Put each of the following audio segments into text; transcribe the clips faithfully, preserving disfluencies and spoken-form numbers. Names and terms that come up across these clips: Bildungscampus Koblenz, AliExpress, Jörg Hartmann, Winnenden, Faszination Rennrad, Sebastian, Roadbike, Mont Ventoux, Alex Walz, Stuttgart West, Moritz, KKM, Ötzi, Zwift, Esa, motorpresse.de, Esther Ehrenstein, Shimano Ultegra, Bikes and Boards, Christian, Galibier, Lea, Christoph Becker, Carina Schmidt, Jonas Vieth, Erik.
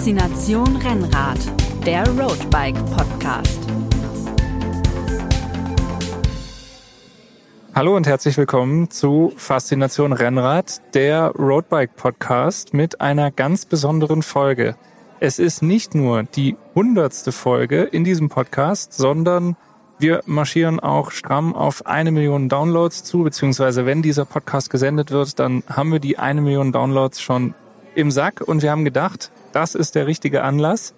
Faszination Rennrad, der Roadbike-Podcast. Hallo und herzlich willkommen zu Faszination Rennrad, der Roadbike-Podcast mit einer ganz besonderen Folge. Es ist nicht nur die hundertste Folge in diesem Podcast, sondern wir marschieren auch stramm auf eine Million Downloads zu, beziehungsweise wenn dieser Podcast gesendet wird, dann haben wir die eine Million Downloads schon im Sack und wir haben gedacht, das ist der richtige Anlass,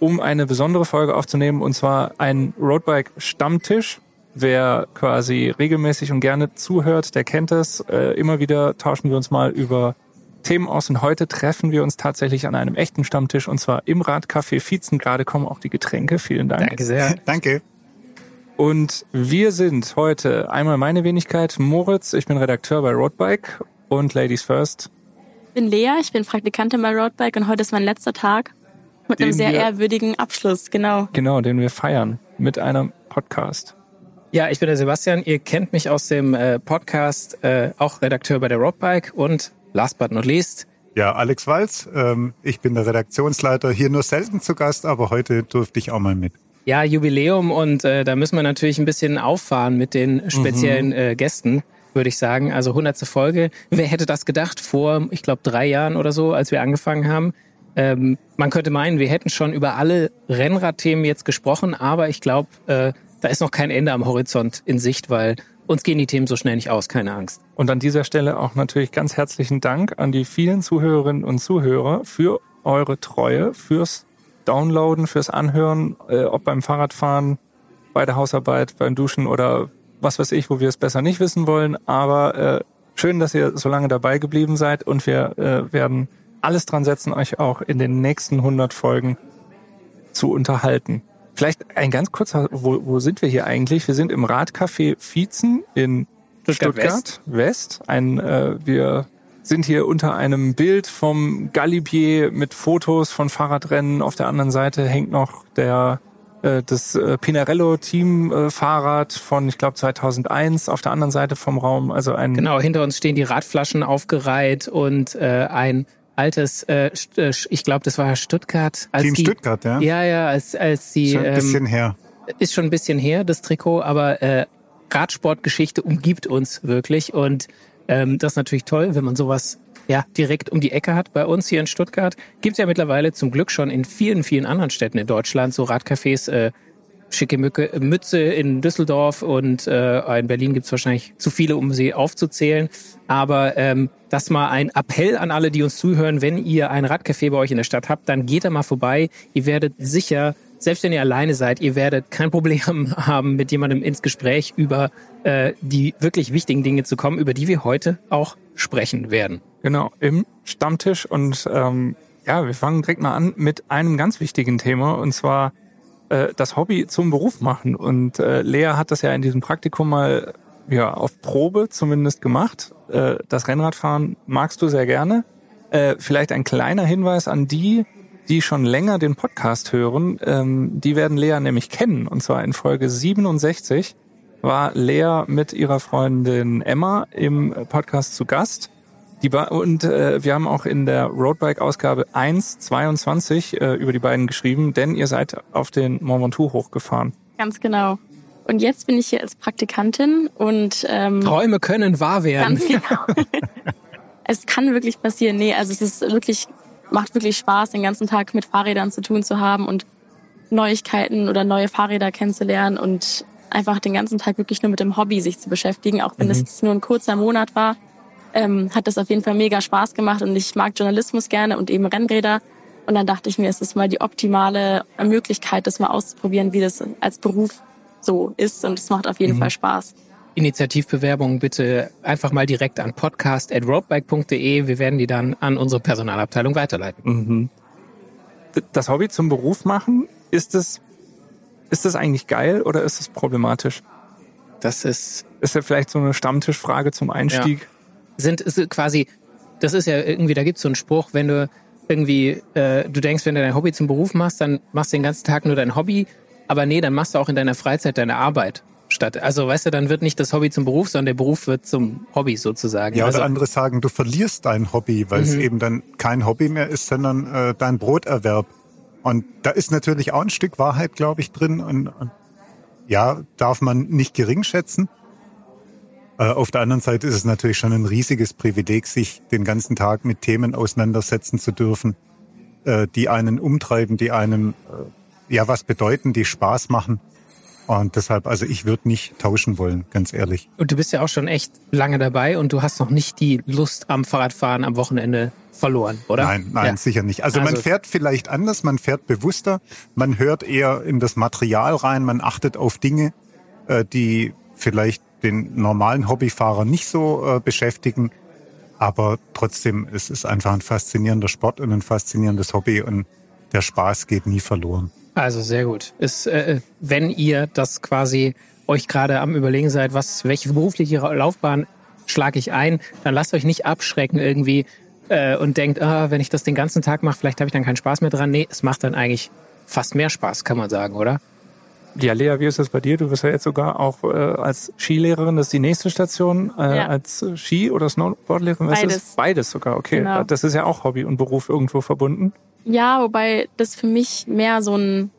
um eine besondere Folge aufzunehmen, und zwar ein Roadbike-Stammtisch. Wer quasi regelmäßig und gerne zuhört, der kennt das. Äh, immer wieder tauschen wir uns mal über Themen aus und heute treffen wir uns tatsächlich an einem echten Stammtisch, und zwar im Radcafé Vietzen. Gerade kommen auch die Getränke. Vielen Dank. Danke sehr. Danke. Und wir sind heute einmal meine Wenigkeit, Moritz, ich bin Redakteur bei Roadbike, und Ladies First. Ich bin Lea, ich bin Praktikantin bei Roadbike und heute ist mein letzter Tag mit einem sehr ehrwürdigen Abschluss, genau. Genau, den wir feiern mit einem Podcast. Ja, ich bin der Sebastian, ihr kennt mich aus dem äh, Podcast, äh, auch Redakteur bei der Roadbike, und last but not least... Ja, Alex Walz, ähm, ich bin der Redaktionsleiter, hier nur selten zu Gast, aber heute durfte ich auch mal mit. Ja, Jubiläum, und äh, da müssen wir natürlich ein bisschen auffahren mit den speziellen mhm. äh, Gästen, würde ich sagen. Also hundertste Folge, wer hätte das gedacht vor, ich glaube, drei Jahren oder so, als wir angefangen haben. Ähm, man könnte meinen, wir hätten schon über alle Rennradthemen jetzt gesprochen, aber ich glaube... Äh, Da ist noch kein Ende am Horizont in Sicht, weil uns gehen die Themen so schnell nicht aus, keine Angst. Und an dieser Stelle auch natürlich ganz herzlichen Dank an die vielen Zuhörerinnen und Zuhörer für eure Treue, fürs Downloaden, fürs Anhören, äh, ob beim Fahrradfahren, bei der Hausarbeit, beim Duschen oder was weiß ich, wo wir es besser nicht wissen wollen. Aber äh, schön, dass ihr so lange dabei geblieben seid, und wir äh, werden alles dran setzen, euch auch in den nächsten hundert Folgen zu unterhalten. Vielleicht ein ganz kurzer, wo, wo sind wir hier eigentlich? Wir sind im Radcafé Vietzen in Stuttgart, Stuttgart West. West. Ein, äh, wir sind hier unter einem Bild vom Galibier mit Fotos von Fahrradrennen. Auf der anderen Seite hängt noch der äh, das äh, Pinarello Team äh, Fahrrad von, ich glaube, zweitausendeins auf der anderen Seite vom Raum. Also ein Genau, hinter uns stehen die Radflaschen aufgereiht und äh, ein altes, äh, ich glaube, das war Stuttgart. Als Team die, Stuttgart, ja? Ja, ja, als, als die... Schon ein bisschen ähm, her. Ist schon ein bisschen her, das Trikot, aber äh, Radsportgeschichte umgibt uns wirklich, und ähm, das ist natürlich toll, wenn man sowas ja direkt um die Ecke hat. Bei uns hier in Stuttgart gibt's ja mittlerweile zum Glück schon in vielen, vielen anderen Städten in Deutschland so Radcafés, äh, schicke Mücke, Mütze in Düsseldorf, und äh, in Berlin gibt's wahrscheinlich zu viele, um sie aufzuzählen. Aber ähm, das mal ein Appell an alle, die uns zuhören. Wenn ihr ein Radcafé bei euch in der Stadt habt, dann geht da mal vorbei. Ihr werdet sicher, selbst wenn ihr alleine seid, ihr werdet kein Problem haben, mit jemandem ins Gespräch über äh, die wirklich wichtigen Dinge zu kommen, über die wir heute auch sprechen werden. Genau, im Stammtisch. Und ähm, ja, wir fangen direkt mal an mit einem ganz wichtigen Thema, und zwar das Hobby zum Beruf machen. Und äh, Lea hat das ja in diesem Praktikum mal ja auf Probe zumindest gemacht. Äh, das Rennradfahren magst du sehr gerne. Äh, vielleicht ein kleiner Hinweis an die, die schon länger den Podcast hören. Ähm, die werden Lea nämlich kennen. Und zwar in Folge siebenundsechzig war Lea mit ihrer Freundin Emma im Podcast zu Gast. Die ba- und äh, wir haben auch in der Roadbike-Ausgabe eins zweiundzwanzig äh, über die beiden geschrieben, denn ihr seid auf den Mont Ventoux hochgefahren. Ganz genau. Und jetzt bin ich hier als Praktikantin und... Ähm, Träume können wahr werden. Ganz genau. Es kann wirklich passieren. Nee, also es ist wirklich, macht wirklich Spaß, den ganzen Tag mit Fahrrädern zu tun zu haben und Neuigkeiten oder neue Fahrräder kennenzulernen und einfach den ganzen Tag wirklich nur mit dem Hobby sich zu beschäftigen, auch wenn es mhm. nur ein kurzer Monat war. Ähm, hat das auf jeden Fall mega Spaß gemacht, und ich mag Journalismus gerne und eben Rennräder. Und dann dachte ich mir, es ist mal die optimale Möglichkeit, das mal auszuprobieren, wie das als Beruf so ist, und es macht auf jeden mhm. Fall Spaß. Initiativbewerbungen bitte einfach mal direkt an podcast at roadbike punkt de. Wir werden die dann an unsere Personalabteilung weiterleiten. Mhm. Das Hobby zum Beruf machen, ist das, ist das eigentlich geil oder ist das problematisch? Das ist... Ist ja vielleicht so eine Stammtischfrage zum Einstieg. Ja. Sind quasi, das ist ja irgendwie, da gibt's so einen Spruch, wenn du irgendwie, äh, du denkst, wenn du dein Hobby zum Beruf machst, dann machst du den ganzen Tag nur dein Hobby, aber nee, dann machst du auch in deiner Freizeit deine Arbeit. statt. Also weißt du, dann wird nicht das Hobby zum Beruf, sondern der Beruf wird zum Hobby sozusagen. Ja, also, oder andere sagen, du verlierst dein Hobby, weil mhm. es eben dann kein Hobby mehr ist, sondern äh, dein Broterwerb. Und da ist natürlich auch ein Stück Wahrheit, glaube ich, drin. Und, und ja, darf man nicht gering schätzen. Äh, auf der anderen Seite ist es natürlich schon ein riesiges Privileg, sich den ganzen Tag mit Themen auseinandersetzen zu dürfen, äh, die einen umtreiben, die einem äh, ja was bedeuten, die Spaß machen. Und deshalb, also ich würde nicht tauschen wollen, ganz ehrlich. Und du bist ja auch schon echt lange dabei und du hast noch nicht die Lust am Fahrradfahren am Wochenende verloren, oder? Nein, nein, ja. sicher nicht. Also, also man fährt vielleicht anders, man fährt bewusster, man hört eher in das Material rein, man achtet auf Dinge, die vielleicht den normalen Hobbyfahrer nicht so beschäftigen. Aber trotzdem, es ist einfach ein faszinierender Sport und ein faszinierendes Hobby und der Spaß geht nie verloren. Also sehr gut. Ist, äh, wenn ihr das quasi euch gerade am Überlegen seid, was, welche berufliche Laufbahn schlage ich ein, dann lasst euch nicht abschrecken irgendwie äh, und denkt, ah, wenn ich das den ganzen Tag mache, vielleicht habe ich dann keinen Spaß mehr dran. Nee, es macht dann eigentlich fast mehr Spaß, kann man sagen, oder? Ja, Lea, wie ist das bei dir? Du bist ja jetzt sogar auch äh, als Skilehrerin, das ist die nächste Station, äh, ja. als Ski- oder Snowboardlehrerin. Was Beides. Ist? Beides sogar, okay. Genau. Das ist ja auch Hobby und Beruf irgendwo verbunden. Ja, wobei das für mich mehr so ein,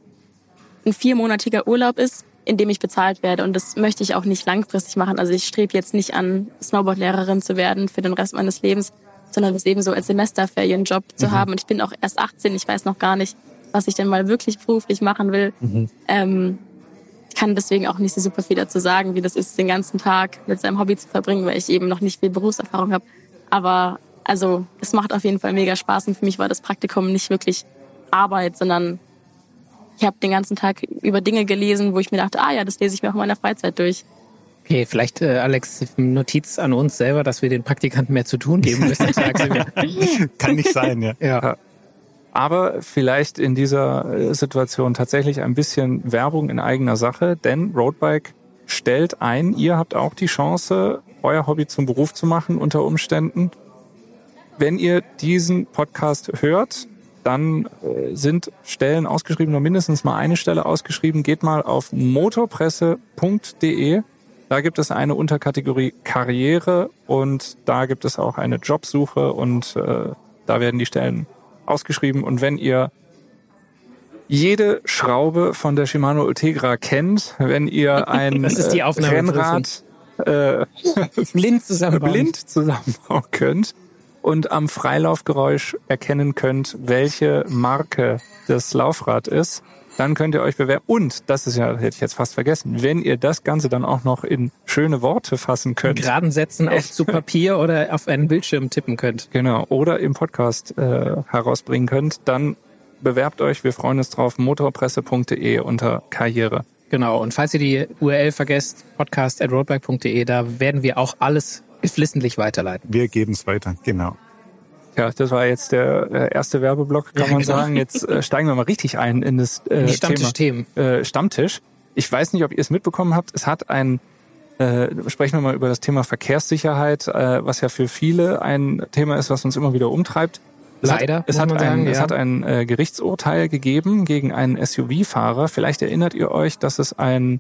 ein viermonatiger Urlaub ist, in dem ich bezahlt werde. Und das möchte ich auch nicht langfristig machen. Also ich strebe jetzt nicht an, Snowboardlehrerin zu werden für den Rest meines Lebens, sondern das eben so als Semesterferienjob zu mhm. haben. Und ich bin auch erst achtzehn, ich weiß noch gar nicht, was ich denn mal wirklich beruflich machen will. Mhm. Ähm, ich kann deswegen auch nicht so super viel dazu sagen, wie das ist, den ganzen Tag mit seinem Hobby zu verbringen, weil ich eben noch nicht viel Berufserfahrung habe. Aber... Also es macht auf jeden Fall mega Spaß und für mich war das Praktikum nicht wirklich Arbeit, sondern ich habe den ganzen Tag über Dinge gelesen, wo ich mir dachte, ah ja, das lese ich mir auch in meiner Freizeit durch. Okay, vielleicht, äh, Alex, Notiz an uns selber, dass wir den Praktikanten mehr zu tun geben müssen. Kann nicht sein, ja. ja. Aber vielleicht in dieser Situation tatsächlich ein bisschen Werbung in eigener Sache, denn Roadbike stellt ein, ihr habt auch die Chance, euer Hobby zum Beruf zu machen unter Umständen. Wenn ihr diesen Podcast hört, dann sind Stellen ausgeschrieben, nur mindestens mal eine Stelle ausgeschrieben. Geht mal auf motorpresse punkt de. Da gibt es eine Unterkategorie Karriere und da gibt es auch eine Jobsuche und äh, da werden die Stellen ausgeschrieben. Und wenn ihr jede Schraube von der Shimano Ultegra kennt, wenn ihr ein das ist die Rennrad äh, blind zusammenbauen, blind zusammenbauen könnt, und am Freilaufgeräusch erkennen könnt, welche Marke das Laufrad ist, dann könnt ihr euch bewerben. Und, das ist ja, hätte ich jetzt fast vergessen, wenn ihr das Ganze dann auch noch in schöne Worte fassen könnt. In geraden Sätzen auf zu Papier oder auf einen Bildschirm tippen könnt. Genau, oder im Podcast äh, herausbringen könnt, dann bewerbt euch. Wir freuen uns drauf. motorpresse punkt de unter Karriere. Genau, und falls ihr die U R L vergesst, podcast at roadbike punkt de, da werden wir auch alles flissentlich weiterleiten. Wir geben es weiter, genau. Ja, das war jetzt der erste Werbeblock, kann ja, man genau. sagen. Jetzt äh, steigen wir mal richtig ein in das äh, die Stammtisch-Themen. Thema äh, Stammtisch. Ich weiß nicht, ob ihr es mitbekommen habt. Es hat ein, äh, sprechen wir mal über das Thema Verkehrssicherheit, äh, was ja für viele ein Thema ist, was uns immer wieder umtreibt. Es Leider, hat, es, hat ein, sagen, es ja. hat ein äh, Gerichtsurteil gegeben gegen einen S U V-Fahrer. Vielleicht erinnert ihr euch, dass es ein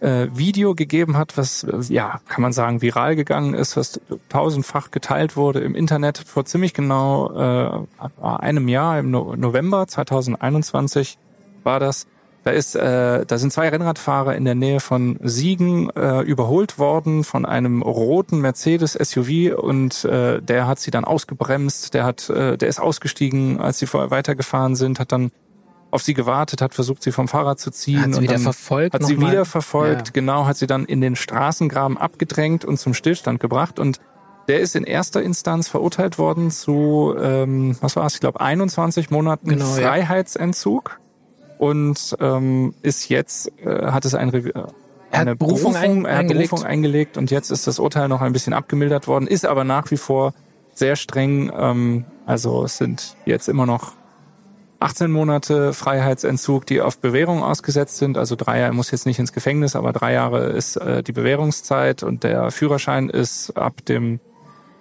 Video gegeben hat, was, ja, kann man sagen, viral gegangen ist, was tausendfach geteilt wurde im Internet vor ziemlich genau äh, einem Jahr, im no- November zwanzig einundzwanzig war das. Da ist, äh, da sind zwei Rennradfahrer in der Nähe von Siegen äh, überholt worden von einem roten Mercedes-S U V und äh, der hat sie dann ausgebremst, der hat, äh, der ist ausgestiegen, als sie vorher weitergefahren sind, hat dann auf sie gewartet, hat versucht, sie vom Fahrrad zu ziehen. Hat sie und wieder dann verfolgt. Hat sie wieder verfolgt, ja. genau, hat sie dann in den Straßengraben abgedrängt und zum Stillstand gebracht. Und der ist in erster Instanz verurteilt worden zu, ähm, was war es, ich glaube, einundzwanzig Monaten genau, Freiheitsentzug. Ja. Und ähm, ist jetzt, äh, hat es ein Revi- eine hat Berufung, Berufung, ein, er hat eingelegt. Berufung eingelegt. Und jetzt ist das Urteil noch ein bisschen abgemildert worden, ist aber nach wie vor sehr streng. Ähm, also es sind jetzt immer noch achtzehn Monate Freiheitsentzug, die auf Bewährung ausgesetzt sind. Also drei Jahre, muss jetzt nicht ins Gefängnis, aber drei Jahre ist äh, die Bewährungszeit und der Führerschein ist ab dem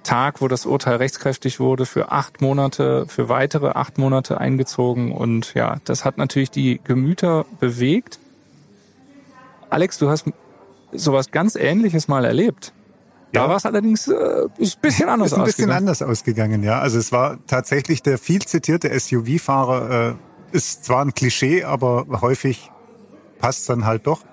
Tag, wo das Urteil rechtskräftig wurde, für acht Monate, für weitere acht Monate eingezogen. Und ja, das hat natürlich die Gemüter bewegt. Alex, du hast sowas ganz Ähnliches mal erlebt. Da ja. war es allerdings äh, ist ein bisschen anders ausgegangen. Ist ein bisschen anders ausgegangen, ja. Also es war tatsächlich der viel zitierte S U V-Fahrer, äh, ist zwar ein Klischee, aber häufig passt es dann halt doch,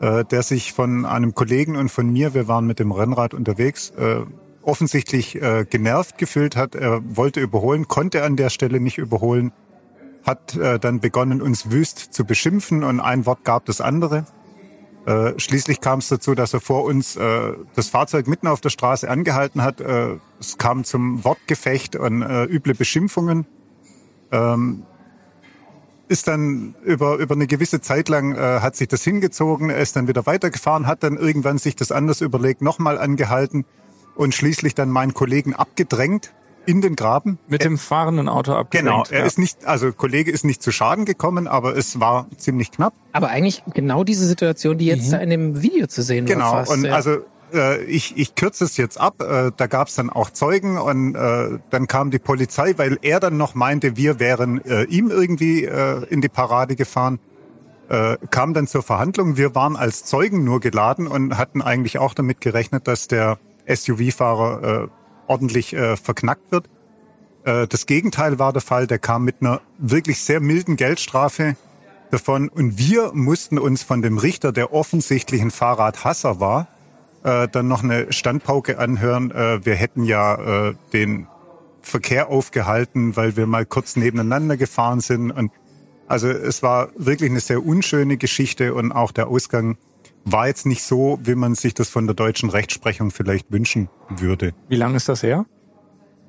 äh, der sich von einem Kollegen und von mir, wir waren mit dem Rennrad unterwegs, äh, offensichtlich äh, genervt gefühlt hat. Er wollte überholen, konnte an der Stelle nicht überholen, hat äh, dann begonnen, uns wüst zu beschimpfen und ein Wort gab das andere. Äh, schließlich kam es dazu, dass er vor uns äh, das Fahrzeug mitten auf der Straße angehalten hat. Äh, es kam zum Wortgefecht und äh, üble Beschimpfungen. Ähm, ist dann über über eine gewisse Zeit lang äh, hat sich das hingezogen. Er ist dann wieder weitergefahren, hat dann irgendwann sich das anders überlegt, nochmal angehalten und schließlich dann meinen Kollegen abgedrängt in den Graben. Mit dem fahrenden Auto abgedrängt. Genau, er ja. ist nicht, also Kollege ist nicht zu Schaden gekommen, aber es war ziemlich knapp. Aber eigentlich genau diese Situation, die jetzt mhm. da in dem Video zu sehen genau. war. Genau, und ja. also äh, ich, ich kürze es jetzt ab, äh, da gab es dann auch Zeugen und äh, dann kam die Polizei, weil er dann noch meinte, wir wären äh, ihm irgendwie äh, in die Parade gefahren. Äh, kam dann zur Verhandlung, wir waren als Zeugen nur geladen und hatten eigentlich auch damit gerechnet, dass der S U V-Fahrer äh, ordentlich äh, verknackt wird. Äh, das Gegenteil war der Fall, der kam mit einer wirklich sehr milden Geldstrafe davon und wir mussten uns von dem Richter, der offensichtlich ein Fahrradhasser war, äh, dann noch eine Standpauke anhören. Äh, wir hätten ja äh, den Verkehr aufgehalten, weil wir mal kurz nebeneinander gefahren sind. Und also es war wirklich eine sehr unschöne Geschichte und auch der Ausgang war jetzt nicht so, wie man sich das von der deutschen Rechtsprechung vielleicht wünschen würde. Wie lange ist das her?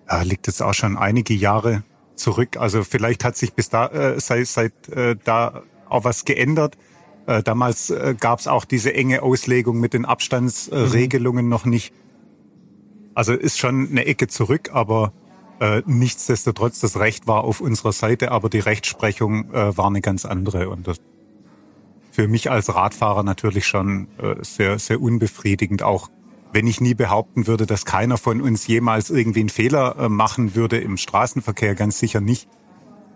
Ja, liegt jetzt auch schon einige Jahre zurück. Also vielleicht hat sich bis da äh, seit, seit äh, da auch was geändert. Äh, damals äh, gab es auch diese enge Auslegung mit den Abstandsregelungen äh, mhm. noch nicht. Also ist schon eine Ecke zurück, aber äh, nichtsdestotrotz, das Recht war auf unserer Seite, aber die Rechtsprechung äh, war eine ganz andere und das für mich als Radfahrer natürlich schon äh, sehr, sehr unbefriedigend, auch wenn ich nie behaupten würde, dass keiner von uns jemals irgendwie einen Fehler äh, machen würde im Straßenverkehr, ganz sicher nicht.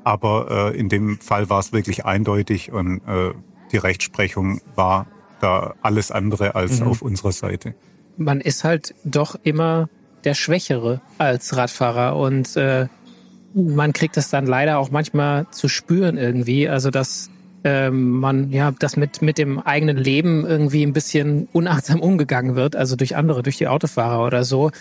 Aber äh, in dem Fall war es wirklich eindeutig und äh, die Rechtsprechung war da alles andere als mhm. auf unserer Seite. Man ist halt doch immer der Schwächere als Radfahrer und äh, man kriegt das dann leider auch manchmal zu spüren irgendwie, also dass Ähm, man ja das mit mit dem eigenen Leben irgendwie ein bisschen unachtsam umgegangen wird, also durch andere, durch die Autofahrer oder so.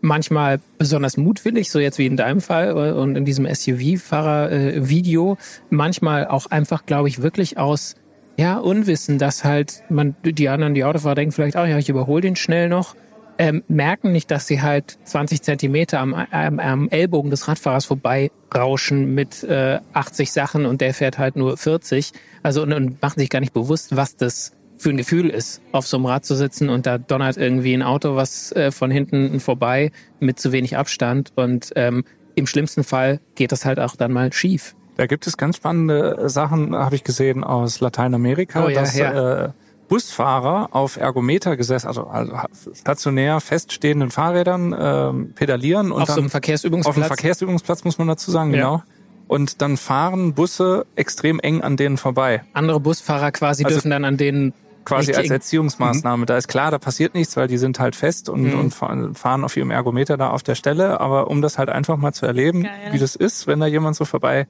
Manchmal besonders mutwillig, so jetzt wie in deinem Fall und in diesem S U V-Fahrer-Video. Manchmal auch einfach, glaube ich, wirklich aus ja Unwissen, dass halt man die anderen, die Autofahrer denken vielleicht, oh ja, ich überhole den schnell noch. Ähm, merken nicht, dass sie halt zwanzig Zentimeter am, am, am Ellbogen des Radfahrers vorbei rauschen mit äh, achtzig Sachen und der fährt halt nur vierzig. Also und, und machen sich gar nicht bewusst, was das für ein Gefühl ist, auf so einem Rad zu sitzen und da donnert irgendwie ein Auto was äh, von hinten vorbei mit zu wenig Abstand und ähm, im schlimmsten Fall geht das halt auch dann mal schief. Da gibt es ganz spannende Sachen, habe ich gesehen, aus Lateinamerika, oh, ja, dass... Ja. Äh, Busfahrer auf Ergometer gesessen, also, also stationär feststehenden Fahrrädern ähm, pedalieren. Und auf dann, so einem Verkehrsübungsplatz? Auf einem Verkehrsübungsplatz, muss man dazu sagen, ja. genau. Und dann fahren Busse extrem eng an denen vorbei. Andere Busfahrer quasi also dürfen dann an denen... Quasi als Erziehungsmaßnahme. Mhm. Da ist klar, da passiert nichts, weil die sind halt fest und, mhm. und fahren auf ihrem Ergometer da auf der Stelle. Aber um das halt einfach mal zu erleben, Geil. Wie das ist, wenn da jemand so vorbei...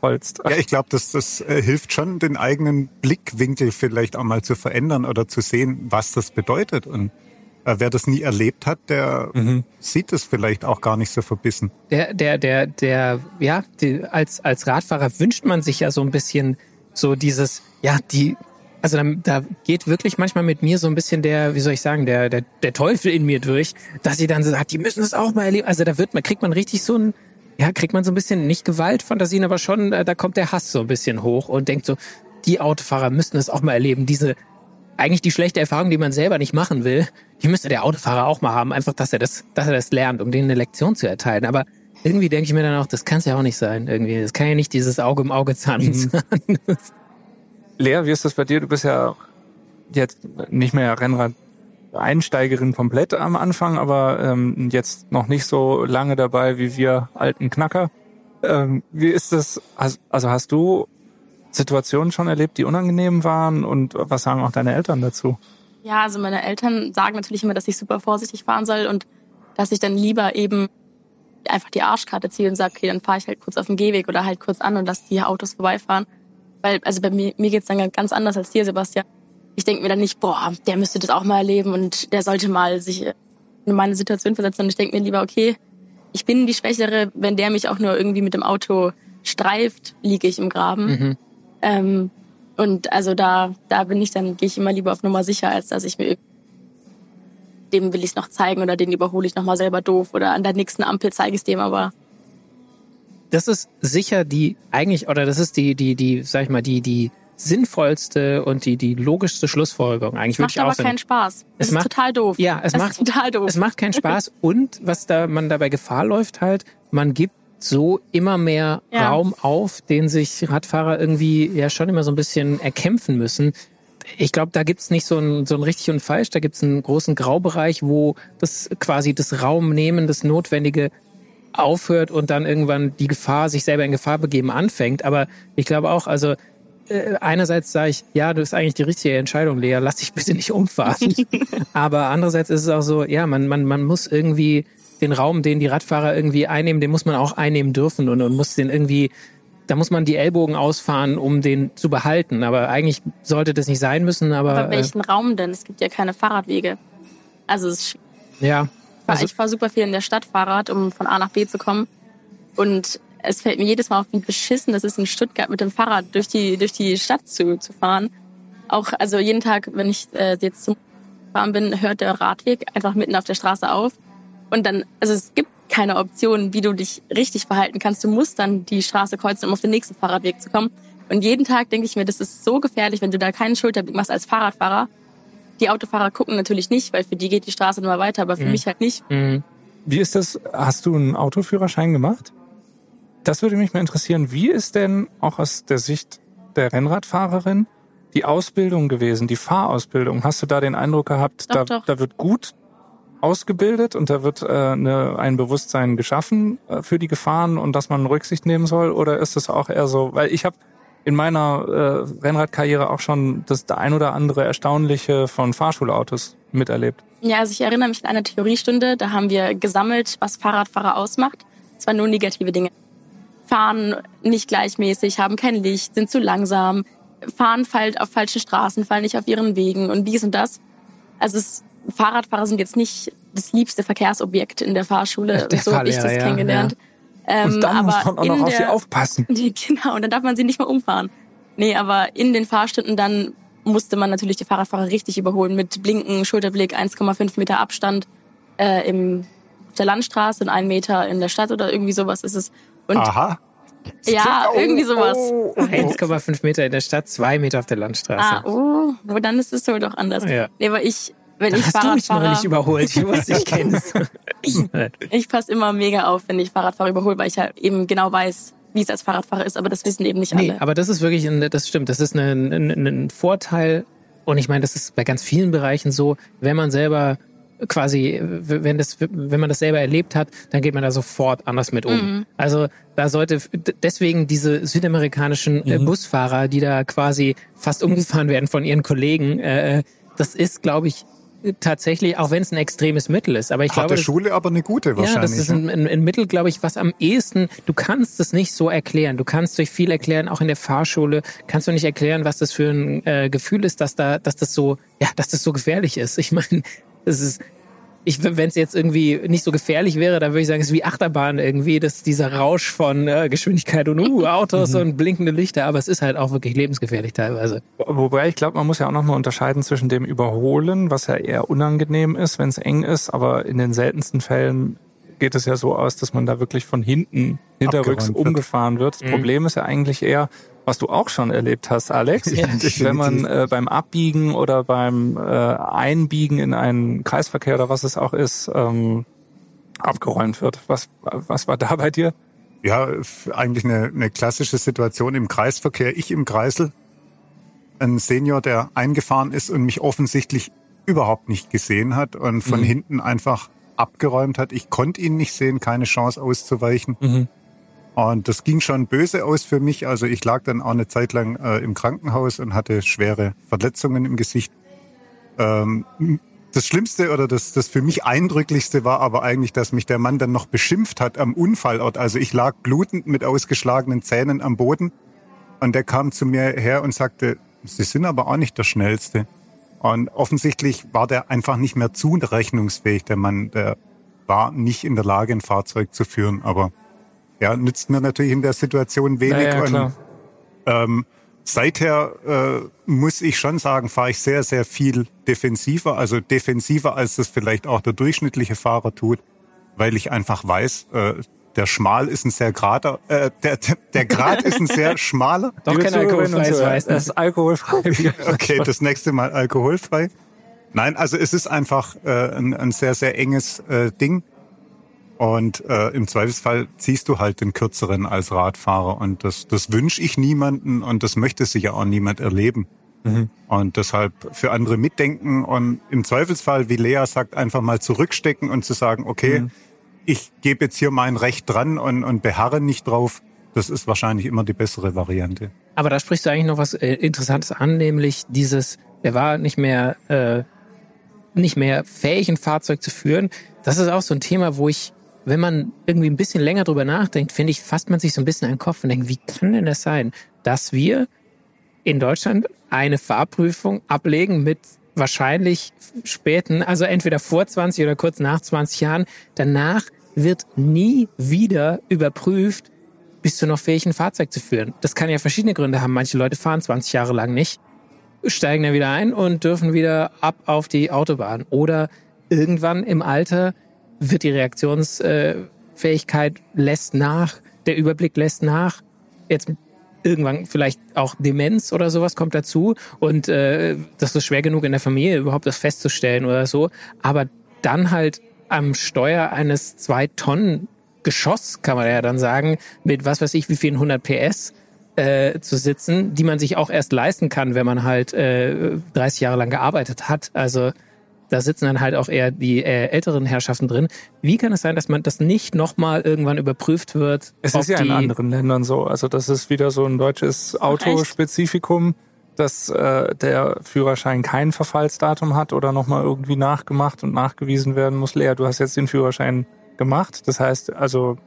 Holst. Ja, ich glaube, das, das äh, hilft schon, den eigenen Blickwinkel vielleicht auch mal zu verändern oder zu sehen, was das bedeutet. Und äh, wer das nie erlebt hat, der mhm. sieht es vielleicht auch gar nicht so verbissen. Der, der, der, der, ja, die, als, als Radfahrer wünscht man sich ja so ein bisschen so dieses, ja, die, also da, da geht wirklich manchmal mit mir so ein bisschen der, wie soll ich sagen, der, der, der Teufel in mir durch, dass sie dann so sagt, die müssen es auch mal erleben. Also da wird man, kriegt man richtig so ein, ja, kriegt man so ein bisschen, nicht Gewaltfantasien, aber schon, da kommt der Hass so ein bisschen hoch und denkt so, die Autofahrer müssten das auch mal erleben. Diese, eigentlich die schlechte Erfahrung, die man selber nicht machen will, die müsste der Autofahrer auch mal haben. Einfach, dass er das, dass er das lernt, um denen eine Lektion zu erteilen. Aber irgendwie denke ich mir dann auch, das kann es ja auch nicht sein, irgendwie. Das kann ja nicht dieses Auge im Auge, Zahn im Zahn. Mhm. Lea, wie ist das bei dir? Du bist ja jetzt nicht mehr Rennrad. Einsteigerin komplett am Anfang, aber ähm, jetzt noch nicht so lange dabei wie wir alten Knacker. Ähm, wie ist das? Also hast du Situationen schon erlebt, die unangenehm waren und was sagen auch deine Eltern dazu? Ja, also meine Eltern sagen natürlich immer, dass ich super vorsichtig fahren soll und dass ich dann lieber eben einfach die Arschkarte ziehe und sage, okay, dann fahre ich halt kurz auf dem Gehweg oder halt kurz an und lasse die Autos vorbeifahren. Weil, also bei mir, mir geht es dann ganz anders als dir, Sebastian. Ich denke mir dann nicht, boah, der müsste das auch mal erleben und der sollte mal sich in meine Situation versetzen. Und ich denke mir lieber, okay, ich bin die Schwächere, wenn der mich auch nur irgendwie mit dem Auto streift, liege ich im Graben. Mhm. Ähm, und also da, da bin ich dann, gehe ich immer lieber auf Nummer sicher, als dass ich mir dem will ich es noch zeigen oder den überhole ich nochmal selber doof oder an der nächsten Ampel zeige ich es dem, aber... Das ist sicher die eigentlich, oder das ist die, die, die, sag ich mal, die, die sinnvollste und die, die logischste Schlussfolgerung. Eigentlich würde ich auch sagen. Es macht aber keinen Spaß. Es ist total doof. Ja, es macht total doof. Es macht keinen Spaß und was da man dabei Gefahr läuft halt, man gibt so immer mehr ja. Raum auf, den sich Radfahrer irgendwie ja schon immer so ein bisschen erkämpfen müssen. Ich glaube, da gibt's nicht so ein, so ein richtig und falsch. Da gibt's einen großen Graubereich, wo das quasi das Raumnehmen, das Notwendige aufhört und dann irgendwann die Gefahr, sich selber in Gefahr begeben, anfängt. Aber ich glaube auch, also einerseits sage ich, ja, das ist eigentlich die richtige Entscheidung, Lea, lass dich bitte nicht umfahren. Aber andererseits ist es auch so, ja, man man man muss irgendwie den Raum, den die Radfahrer irgendwie einnehmen, den muss man auch einnehmen dürfen und, und muss den irgendwie, da muss man die Ellbogen ausfahren, um den zu behalten. Aber eigentlich sollte das nicht sein müssen. Aber, aber welchen äh, Raum denn? Es gibt ja keine Fahrradwege. Also es ist ja. Also ich fahre super viel in der Stadt Fahrrad, um von A nach B zu kommen. Und es fällt mir jedes Mal auf, wie beschissen das ist, in Stuttgart mit dem Fahrrad durch die durch die Stadt zu, zu fahren. Auch also jeden Tag, wenn ich äh, jetzt zum Fahren bin, hört der Radweg einfach mitten auf der Straße auf. Und dann, also es gibt keine Option, wie du dich richtig verhalten kannst. Du musst dann die Straße kreuzen, um auf den nächsten Fahrradweg zu kommen. Und jeden Tag denke ich mir, das ist so gefährlich, wenn du da keinen Schulterblick machst als Fahrradfahrer. Die Autofahrer gucken natürlich nicht, weil für die geht die Straße nur mal weiter, aber für mhm. mich halt nicht. Mhm. Wie ist das? Hast du einen Autoführerschein gemacht? Das würde mich mal interessieren. Wie ist denn auch aus der Sicht der Rennradfahrerin die Ausbildung gewesen, die Fahrausbildung? Hast du da den Eindruck gehabt, doch, da, doch. da wird gut ausgebildet und da wird äh, eine, ein Bewusstsein geschaffen äh, für die Gefahren und dass man Rücksicht nehmen soll? Oder ist das auch eher so, weil ich habe in meiner äh, Rennradkarriere auch schon das ein oder andere Erstaunliche von Fahrschulautos miterlebt. Ja, also ich erinnere mich an eine Theoriestunde, da haben wir gesammelt, was Fahrradfahrer ausmacht. Es waren nur negative Dinge. Fahren nicht gleichmäßig, haben kein Licht, sind zu langsam, fahren auf falschen Straßen, fallen nicht auf ihren Wegen und dies und das. Also es, Fahrradfahrer sind jetzt nicht das liebste Verkehrsobjekt in der Fahrschule, der so habe ich das ja, kennengelernt. Ja. Ähm, und dann aber muss man auch noch auf sie aufpassen. Genau, und dann darf man sie nicht mehr umfahren. Nee, aber in den Fahrstunden dann musste man natürlich die Fahrradfahrer richtig überholen mit Blinken, Schulterblick, eins Komma fünf Meter Abstand äh, im, auf der Landstraße und ein Meter in der Stadt oder irgendwie sowas ist es. Und aha. Ja, oh, irgendwie sowas. Oh, oh. eins Komma fünf Meter in der Stadt, zwei Meter auf der Landstraße. Ah, oh, wo dann ist es wohl doch anders. Ja. Nee, aber ich... Wenn ich Fahrrad hast du mich noch nicht überholt. Ich wusste, ich kenn's. Ich passe immer mega auf, wenn ich Fahrradfahrer überhole, weil ich halt eben genau weiß, wie es als Fahrradfahrer ist. Aber das wissen eben nicht alle. Nee, aber das ist wirklich, ein, das stimmt, das ist ein, ein, ein Vorteil. Und ich meine, das ist bei ganz vielen Bereichen so, wenn man selber quasi, wenn das, wenn man das selber erlebt hat, dann geht man da sofort anders mit um. Mhm. Also da sollte deswegen diese südamerikanischen mhm. Busfahrer, die da quasi fast umgefahren werden von ihren Kollegen, äh, das ist, glaube ich, tatsächlich, auch wenn es ein extremes Mittel ist. Aber ich Hat glaube, der Schule aber eine gute wahrscheinlich. Ja, das ist ein, ein, ein Mittel, glaube ich, was am ehesten, du kannst es nicht so erklären. Du kannst durch viel erklären, auch in der Fahrschule kannst du nicht erklären, was das für ein äh, Gefühl ist, dass da, dass das so, ja, dass das so gefährlich ist. Ich meine, es ist, ich, wenn es jetzt irgendwie nicht so gefährlich wäre, dann würde ich sagen, es ist wie Achterbahn irgendwie, dass dieser Rausch von äh, Geschwindigkeit und uh, Autos mhm. und blinkende Lichter, aber es ist halt auch wirklich lebensgefährlich teilweise. Wobei ich glaube, man muss ja auch nochmal unterscheiden zwischen dem Überholen, was ja eher unangenehm ist, wenn es eng ist, aber in den seltensten Fällen geht es ja so aus, dass man da wirklich von hinten hinterrücks umgefahren wird. Das mhm. Problem ist ja eigentlich eher, was du auch schon erlebt hast, Alex, ja, wenn man äh, beim Abbiegen oder beim äh, Einbiegen in einen Kreisverkehr oder was es auch ist, ähm, abgeräumt wird. Was, was war da bei dir? Ja, eigentlich eine, eine klassische Situation im Kreisverkehr. Ich im Kreisel, ein Senior, der eingefahren ist und mich offensichtlich überhaupt nicht gesehen hat und von mhm. hinten einfach abgeräumt hat. Ich konnte ihn nicht sehen, keine Chance auszuweichen. Mhm. Und das ging schon böse aus für mich. Also ich lag dann auch eine Zeit lang äh, im Krankenhaus und hatte schwere Verletzungen im Gesicht. Ähm, das Schlimmste oder das, das für mich Eindrücklichste war aber eigentlich, dass mich der Mann dann noch beschimpft hat am Unfallort. Also ich lag blutend mit ausgeschlagenen Zähnen am Boden und der kam zu mir her und sagte, Sie sind aber auch nicht der Schnellste. Und offensichtlich war der einfach nicht mehr zurechnungsfähig. Der Mann, der war nicht in der Lage, ein Fahrzeug zu führen. Aber ja, nützt mir natürlich in der Situation wenig. Naja, und, klar. Ähm, seither äh, muss ich schon sagen, fahre ich sehr, sehr viel defensiver. Also defensiver, als das vielleicht auch der durchschnittliche Fahrer tut. Weil ich einfach weiß, äh, der Schmal ist ein sehr gerader, äh, der, der, der Grat ist ein sehr schmaler. Doch kein alkoholfreies so, Weiß, das ist alkoholfrei. Okay, das nächste Mal alkoholfrei. Nein, also es ist einfach äh, ein, ein sehr, sehr enges äh, Ding. Und äh, im Zweifelsfall ziehst du halt den Kürzeren als Radfahrer. Und das, das wünsche ich niemanden und das möchte sicher auch niemand erleben. Mhm. Und deshalb für andere mitdenken und im Zweifelsfall, wie Lea sagt, einfach mal zurückstecken und zu sagen, okay, mhm. ich gebe jetzt hier mein Recht dran und, und beharre nicht drauf. Das ist wahrscheinlich immer die bessere Variante. Aber da sprichst du eigentlich noch was äh, Interessantes an, nämlich dieses, der war nicht mehr, äh, nicht mehr fähig, ein Fahrzeug zu führen. Das ist auch so ein Thema, wo ich, wenn man irgendwie ein bisschen länger drüber nachdenkt, finde ich, fasst man sich so ein bisschen an den Kopf und denkt, wie kann denn das sein, dass wir in Deutschland eine Fahrprüfung ablegen mit wahrscheinlich späten, also entweder vor zwanzig oder kurz nach zwanzig Jahren, danach wird nie wieder überprüft, bist du noch fähig, ein Fahrzeug zu führen. Das kann ja verschiedene Gründe haben. Manche Leute fahren zwanzig Jahre lang nicht, steigen dann wieder ein und dürfen wieder ab auf die Autobahn. Oder irgendwann im Alter wird die Reaktionsfähigkeit lässt nach, der Überblick lässt nach. Jetzt irgendwann vielleicht auch Demenz oder sowas kommt dazu. Und äh, das ist schwer genug in der Familie, überhaupt das festzustellen oder so. Aber dann halt am Steuer eines zwei Tonnen Geschoss, kann man ja dann sagen, mit was weiß ich wie vielen hundert P S äh, zu sitzen, die man sich auch erst leisten kann, wenn man halt äh, dreißig Jahre lang gearbeitet hat. Also da sitzen dann halt auch eher die äh, älteren Herrschaften drin. Wie kann es sein, dass man das nicht nochmal irgendwann überprüft wird? Es ist ja in anderen Ländern so. Also das ist wieder so ein deutsches Autospezifikum, dass äh, der Führerschein kein Verfallsdatum hat oder nochmal irgendwie nachgemacht und nachgewiesen werden muss. Lea, du hast jetzt den Führerschein gemacht. Das heißt, also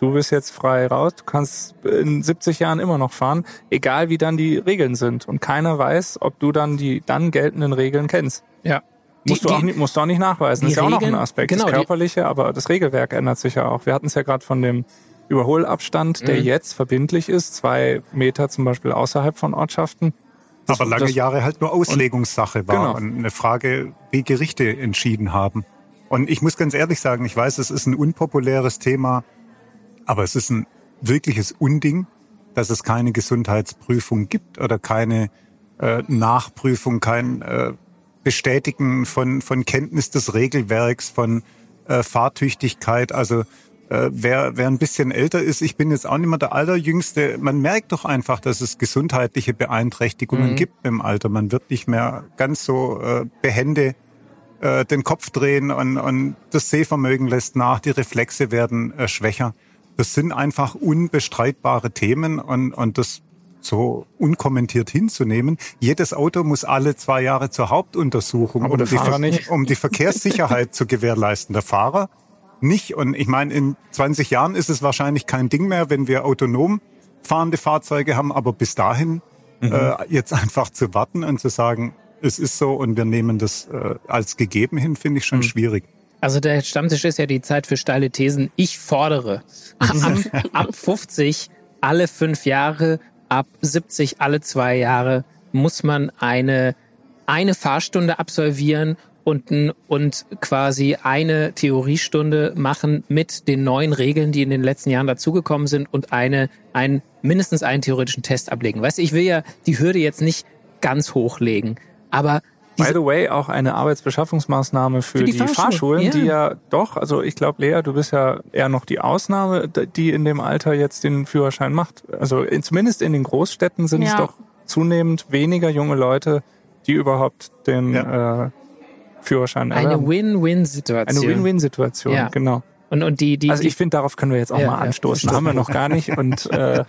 du bist jetzt frei raus. Du kannst in siebzig Jahren immer noch fahren, egal wie dann die Regeln sind. Und keiner weiß, ob du dann die dann geltenden Regeln kennst. Ja. Die, musst, du die, auch nicht, musst du auch nicht nachweisen. Das ist ja auch noch ein Aspekt. Genau, das Körperliche, die, aber das Regelwerk ändert sich ja auch. Wir hatten es ja gerade von dem Überholabstand, der mhm. jetzt verbindlich ist. Zwei Meter zum Beispiel außerhalb von Ortschaften. Das, aber lange das, Jahre halt nur Auslegungssache und, war. Genau. Und eine Frage, wie Gerichte entschieden haben. Und ich muss ganz ehrlich sagen, ich weiß, es ist ein unpopuläres Thema, aber es ist ein wirkliches Unding, dass es keine Gesundheitsprüfung gibt oder keine äh, Nachprüfung, kein äh, Bestätigen von, von Kenntnis des Regelwerks, von äh, Fahrtüchtigkeit. Also äh, wer, wer ein bisschen älter ist, ich bin jetzt auch nicht mehr der Allerjüngste, man merkt doch einfach, dass es gesundheitliche Beeinträchtigungen mhm. gibt im Alter. Man wird nicht mehr ganz so äh, behende äh, den Kopf drehen und, und das Sehvermögen lässt nach, die Reflexe werden äh, schwächer. Das sind einfach unbestreitbare Themen und, und das so unkommentiert hinzunehmen. Jedes Auto muss alle zwei Jahre zur Hauptuntersuchung, um die, Ver- nicht. um die Verkehrssicherheit zu gewährleisten. Der Fahrer nicht. Und ich meine, in zwanzig Jahren ist es wahrscheinlich kein Ding mehr, wenn wir autonom fahrende Fahrzeuge haben. Aber bis dahin mhm. äh, jetzt einfach zu warten und zu sagen, es ist so und wir nehmen das äh, als gegeben hin, finde ich schon mhm. schwierig. Also der Stammtisch ist ja die Zeit für steile Thesen. Ich fordere ab, ab fünfzig alle fünf Jahre, ab siebzig alle zwei Jahre muss man eine, eine Fahrstunde absolvieren und, und quasi eine Theoriestunde machen mit den neuen Regeln, die in den letzten Jahren dazugekommen sind und eine, ein, mindestens einen theoretischen Test ablegen. Weißt du, ich will ja die Hürde jetzt nicht ganz hochlegen, aber by the way, auch eine Arbeitsbeschaffungsmaßnahme für, für die, die Fahrschulen, Fahrschulen ja. die ja doch, also ich glaube, Lea, du bist ja eher noch die Ausnahme, die in dem Alter jetzt den Führerschein macht. Also in, zumindest in den Großstädten sind ja. es doch zunehmend weniger junge Leute, die überhaupt den ja. äh, Führerschein erwerben. Eine Win-Win-Situation. Eine Win-Win-Situation, ja. genau. Und, und die, die, also ich finde, darauf können wir jetzt auch ja, mal anstoßen. Ja, haben wir noch gar nicht und äh,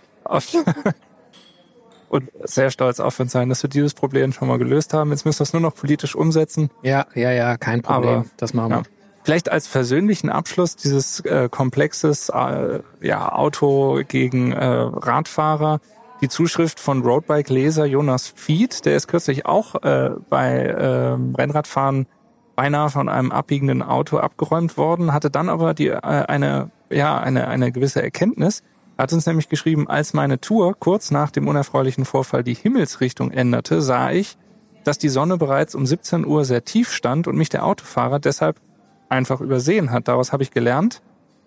und sehr stolz auf uns sein, dass wir dieses Problem schon mal gelöst haben. Jetzt müssen wir es nur noch politisch umsetzen. Ja, ja, ja, kein Problem. Aber, das machen wir. Ja. Vielleicht als versöhnlichen Abschluss dieses äh, komplexes äh, ja, Auto gegen äh, Radfahrer. Die Zuschrift von Roadbike-Leser Jonas Vieth, der ist kürzlich auch äh, bei äh, Rennradfahren beinahe von einem abbiegenden Auto abgeräumt worden, hatte dann aber die äh, eine ja eine eine gewisse Erkenntnis. Er hat uns nämlich geschrieben: Als meine Tour kurz nach dem unerfreulichen Vorfall die Himmelsrichtung änderte, sah ich, dass die Sonne bereits um siebzehn Uhr sehr tief stand und mich der Autofahrer deshalb einfach übersehen hat. Daraus habe ich gelernt,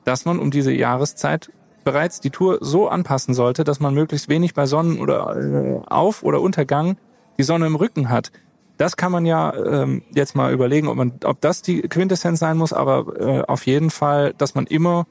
dass man um diese Jahreszeit bereits die Tour so anpassen sollte, dass man möglichst wenig bei Sonnen- oder Auf- oder Untergang die Sonne im Rücken hat. Das kann man ja ähm, jetzt mal überlegen, ob man, ob das die Quintessenz sein muss, aber äh, auf jeden Fall, dass man immer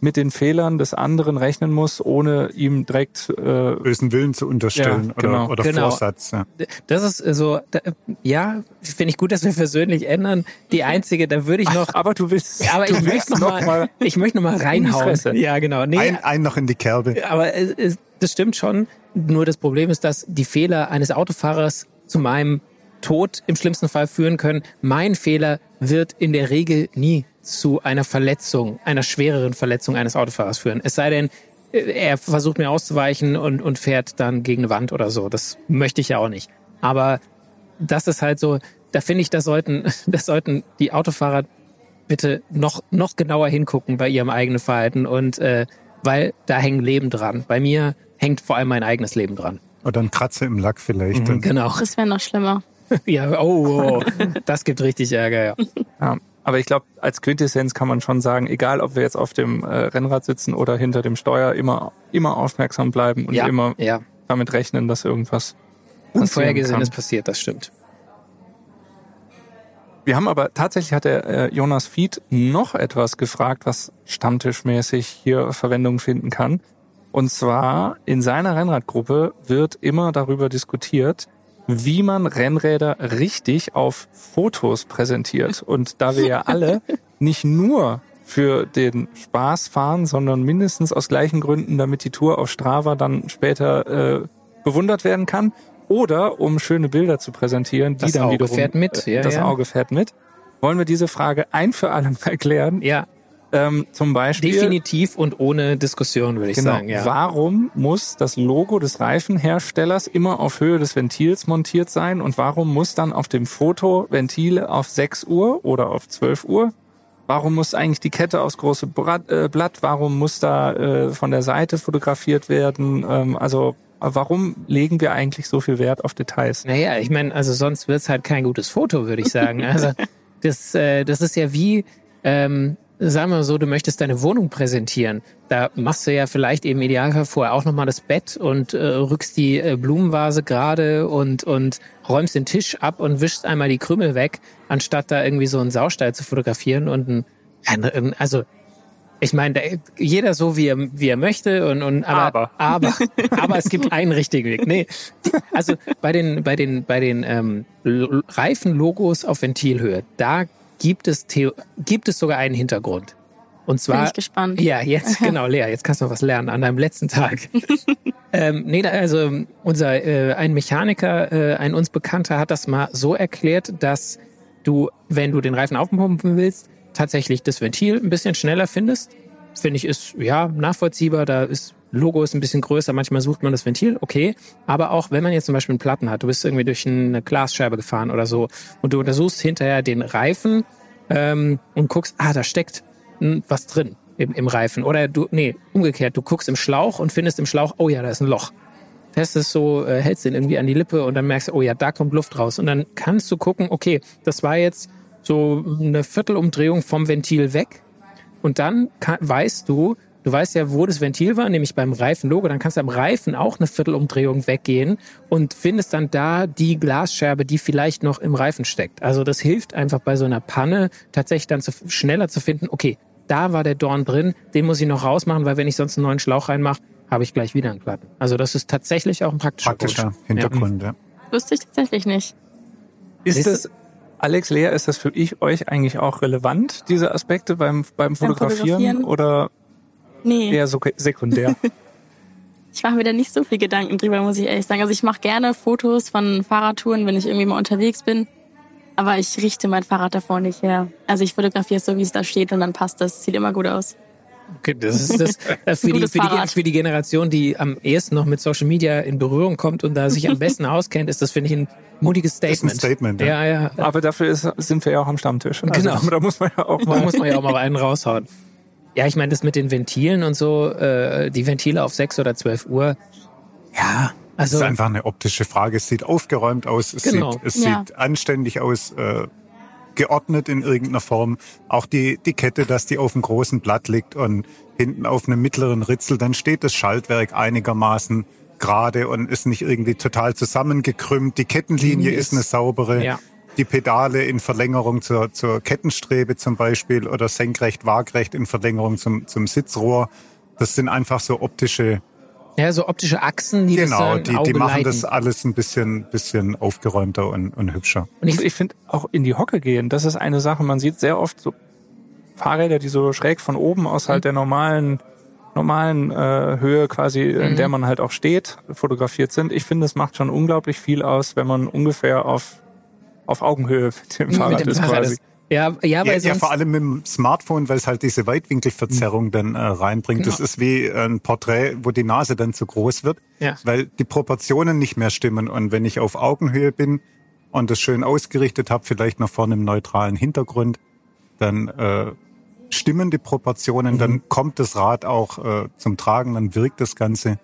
mit den Fehlern des anderen rechnen muss, ohne ihm direkt äh, bösen Willen zu unterstellen, ja, genau. oder, oder genau. Vorsatz. Ja. Das ist so, da, ja, finde ich gut, dass wir versöhnlich ändern. Die einzige, da würde ich noch... Ach, aber du willst... Ja, aber du ich, möchte noch noch mal, ich möchte noch mal reinhauen. Ja, genau. Nee, ein, ein noch in die Kerbe. Aber es, das stimmt schon. Nur das Problem ist, dass die Fehler eines Autofahrers zu meinem Tod im schlimmsten Fall führen können. Mein Fehler wird in der Regel nie zu einer Verletzung, einer schwereren Verletzung eines Autofahrers führen. Es sei denn, er versucht mir auszuweichen und, und fährt dann gegen eine Wand oder so. Das möchte ich ja auch nicht. Aber das ist halt so, da finde ich, das sollten, das sollten die Autofahrer bitte noch, noch genauer hingucken bei ihrem eigenen Verhalten. Und äh, weil da hängen Leben dran. Bei mir hängt vor allem mein eigenes Leben dran. Oder ein Kratzer im Lack vielleicht. Mhm, genau. Das wäre noch schlimmer. Ja, oh, oh, das gibt richtig Ärger, ja. Ja, aber ich glaube, als Quintessenz kann man schon sagen, egal ob wir jetzt auf dem äh, Rennrad sitzen oder hinter dem Steuer, immer, immer aufmerksam bleiben und ja, immer ja. damit rechnen, dass irgendwas Unvorhergesehenes passiert, das stimmt. Wir haben aber, tatsächlich hat der äh, Jonas Vieth noch etwas gefragt, was stammtischmäßig hier Verwendung finden kann. Und zwar, in seiner Rennradgruppe wird immer darüber diskutiert, wie man Rennräder richtig auf Fotos präsentiert. Und da wir ja alle nicht nur für den Spaß fahren, sondern mindestens aus gleichen Gründen, damit die Tour auf Strava dann später äh, bewundert werden kann oder um schöne Bilder zu präsentieren, die das dann Auge wiederum... Fährt mit. Ja, das ja. Auge fährt mit. Wollen wir diese Frage ein für alle mal erklären? Ja. Ähm, zum Beispiel... Definitiv und ohne Diskussion, würde ich genau, sagen. Ja. Warum muss das Logo des Reifenherstellers immer auf Höhe des Ventils montiert sein und warum muss dann auf dem Foto Ventile auf sechs Uhr oder auf zwölf Uhr? Warum muss eigentlich die Kette aufs große Blatt? Warum muss da äh, von der Seite fotografiert werden? Ähm, also warum legen wir eigentlich so viel Wert auf Details? Naja, ich meine, also sonst wird's halt kein gutes Foto, würde ich sagen. Also das, äh, das ist ja wie... Ähm, Sagen wir mal so, du möchtest deine Wohnung präsentieren. Da machst du ja vielleicht eben idealerweise vorher auch nochmal das Bett und äh, rückst die äh, Blumenvase gerade und und räumst den Tisch ab und wischst einmal die Krümel weg, anstatt da irgendwie so einen Saustall zu fotografieren und ein, also ich meine, jeder so wie er wie er möchte und und aber aber aber, aber es gibt einen richtigen Weg. Nee, also bei den bei den bei den ähm, Reifenlogos auf Ventilhöhe, da Gibt es, The- gibt es sogar einen Hintergrund. Und zwar, bin ich gespannt. Ja, jetzt, genau, Lea, jetzt kannst du noch was lernen an deinem letzten Tag. ähm, nee, also unser, äh, ein Mechaniker, äh, ein uns Bekannter, hat das mal so erklärt, dass du, wenn du den Reifen aufpumpen willst, tatsächlich das Ventil ein bisschen schneller findest. Finde ich, ist ja nachvollziehbar, da ist Logo ist ein bisschen größer, manchmal sucht man das Ventil, okay. Aber auch, wenn man jetzt zum Beispiel einen Platten hat, du bist irgendwie durch eine Glasscheibe gefahren oder so und du untersuchst hinterher den Reifen ähm, und guckst, ah, da steckt was drin im, im Reifen. Oder du, nee, umgekehrt, du guckst im Schlauch und findest im Schlauch, oh ja, da ist ein Loch. Testest so, äh, hältst den irgendwie an die Lippe und dann merkst du, oh ja, da kommt Luft raus. Und dann kannst du gucken, okay, das war jetzt so eine Viertelumdrehung vom Ventil weg. Und dann kann, weißt du, du weißt ja, wo das Ventil war, nämlich beim Reifenlogo. Dann kannst du am Reifen auch eine Viertelumdrehung weggehen und findest dann da die Glasscherbe, die vielleicht noch im Reifen steckt. Also das hilft einfach bei so einer Panne tatsächlich dann zu, schneller zu finden, okay, da war der Dorn drin, den muss ich noch rausmachen, weil wenn ich sonst einen neuen Schlauch reinmache, habe ich gleich wieder einen Platten. Also das ist tatsächlich auch ein praktischer, praktischer Hintergrund. Ja. Ja. Wusste ich tatsächlich nicht. Ist das... Alex, Lea, ist das für ich, euch eigentlich auch relevant, diese Aspekte beim, beim Fotografieren, beim Fotografieren oder nee. Eher so sekundär? Ich mache mir da nicht so viel Gedanken drüber, muss ich ehrlich sagen. Also ich mache gerne Fotos von Fahrradtouren, wenn ich irgendwie mal unterwegs bin. Aber ich richte mein Fahrrad davor nicht her. Also ich fotografiere es so, wie es da steht und dann passt das. Sieht immer gut aus. Okay, das ist das, das für, die, für, die, für die Generation, die am ehesten noch mit Social Media in Berührung kommt und da sich am besten auskennt, ist das, finde ich, ein mutiges Statement. Das ist ein Statement, ja. ja. ja. Aber dafür ist, sind wir ja auch am Stammtisch. Also genau. Da muss man ja auch mal, da muss man ja auch mal einen raushauen. Ja, ich meine, das mit den Ventilen und so, äh, die Ventile auf sechs oder zwölf Uhr, ja. Also, das ist einfach eine optische Frage. Es sieht aufgeräumt aus, es, genau. sieht, es ja. sieht anständig aus, äh, geordnet in irgendeiner Form. Auch die, die Kette, dass die auf dem großen Blatt liegt und hinten auf einem mittleren Ritzel, dann steht das Schaltwerk einigermaßen gerade und ist nicht irgendwie total zusammengekrümmt. Die Kettenlinie yes. ist eine saubere. Ja. Die Pedale in Verlängerung zur, zur Kettenstrebe zum Beispiel oder senkrecht, waagrecht in Verlängerung zum, zum Sitzrohr. Das sind einfach so optische... Ja, so optische Achsen, die genau, das so ein die, Auge die machen leiten. Das alles ein bisschen, bisschen aufgeräumter und, und hübscher. Und ich, ich finde auch in die Hocke gehen, das ist eine Sache. Man sieht sehr oft so Fahrräder, die so schräg von oben aus halt mhm. der normalen, normalen äh, Höhe quasi, mhm. in der man halt auch steht, fotografiert sind. Ich finde, es macht schon unglaublich viel aus, wenn man ungefähr auf, auf Augenhöhe mit dem Fahrrad mit dem ist Fahrrad quasi. Ist. Ja, ja, weil ja, ja, vor allem mit dem Smartphone, weil es halt diese Weitwinkelverzerrung dann äh, reinbringt. Genau. Das ist wie ein Porträt, wo die Nase dann zu groß wird, ja. weil die Proportionen nicht mehr stimmen. Und wenn ich auf Augenhöhe bin und das schön ausgerichtet habe, vielleicht noch vor einem neutralen Hintergrund, dann äh, stimmen die Proportionen, mhm. dann kommt das Rad auch äh, zum Tragen, dann wirkt das Ganze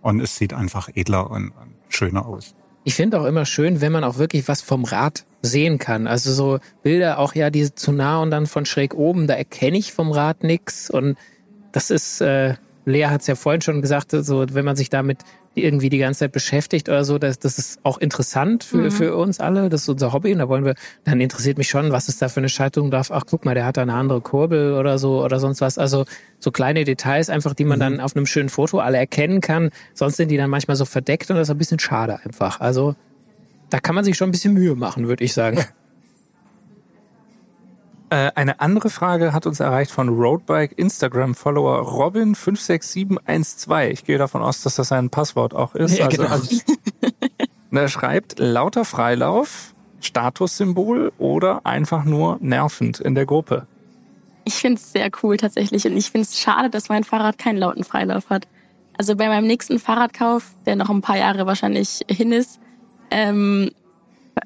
und es sieht einfach edler und, und schöner aus. Ich finde auch immer schön, wenn man auch wirklich was vom Rad sehen kann. Also so Bilder auch ja, die zu nah und dann von schräg oben, da erkenne ich vom Rad nichts. Und das ist, äh, Lea hat es ja vorhin schon gesagt, so wenn man sich damit irgendwie die ganze Zeit beschäftigt oder so, das, das ist auch interessant für, mhm. für uns alle. Das ist unser Hobby und da wollen wir, dann interessiert mich schon, was ist da für eine Schaltung drauf. Ach, guck mal, der hat da eine andere Kurbel oder so oder sonst was. Also so kleine Details einfach, die man mhm. dann auf einem schönen Foto alle erkennen kann. Sonst sind die dann manchmal so verdeckt und das ist ein bisschen schade einfach. Also da kann man sich schon ein bisschen Mühe machen, würde ich sagen. äh, eine andere Frage hat uns erreicht von Roadbike Instagram-Follower Robin fünf sechs sieben eins zwei. Ich gehe davon aus, dass das ein Passwort auch ist. Ja, also, genau. also, er schreibt, lauter Freilauf, Statussymbol oder einfach nur nervend in der Gruppe. Ich finde es sehr cool tatsächlich und ich finde es schade, dass mein Fahrrad keinen lauten Freilauf hat. Also bei meinem nächsten Fahrradkauf, der noch ein paar Jahre wahrscheinlich hin ist, ähm,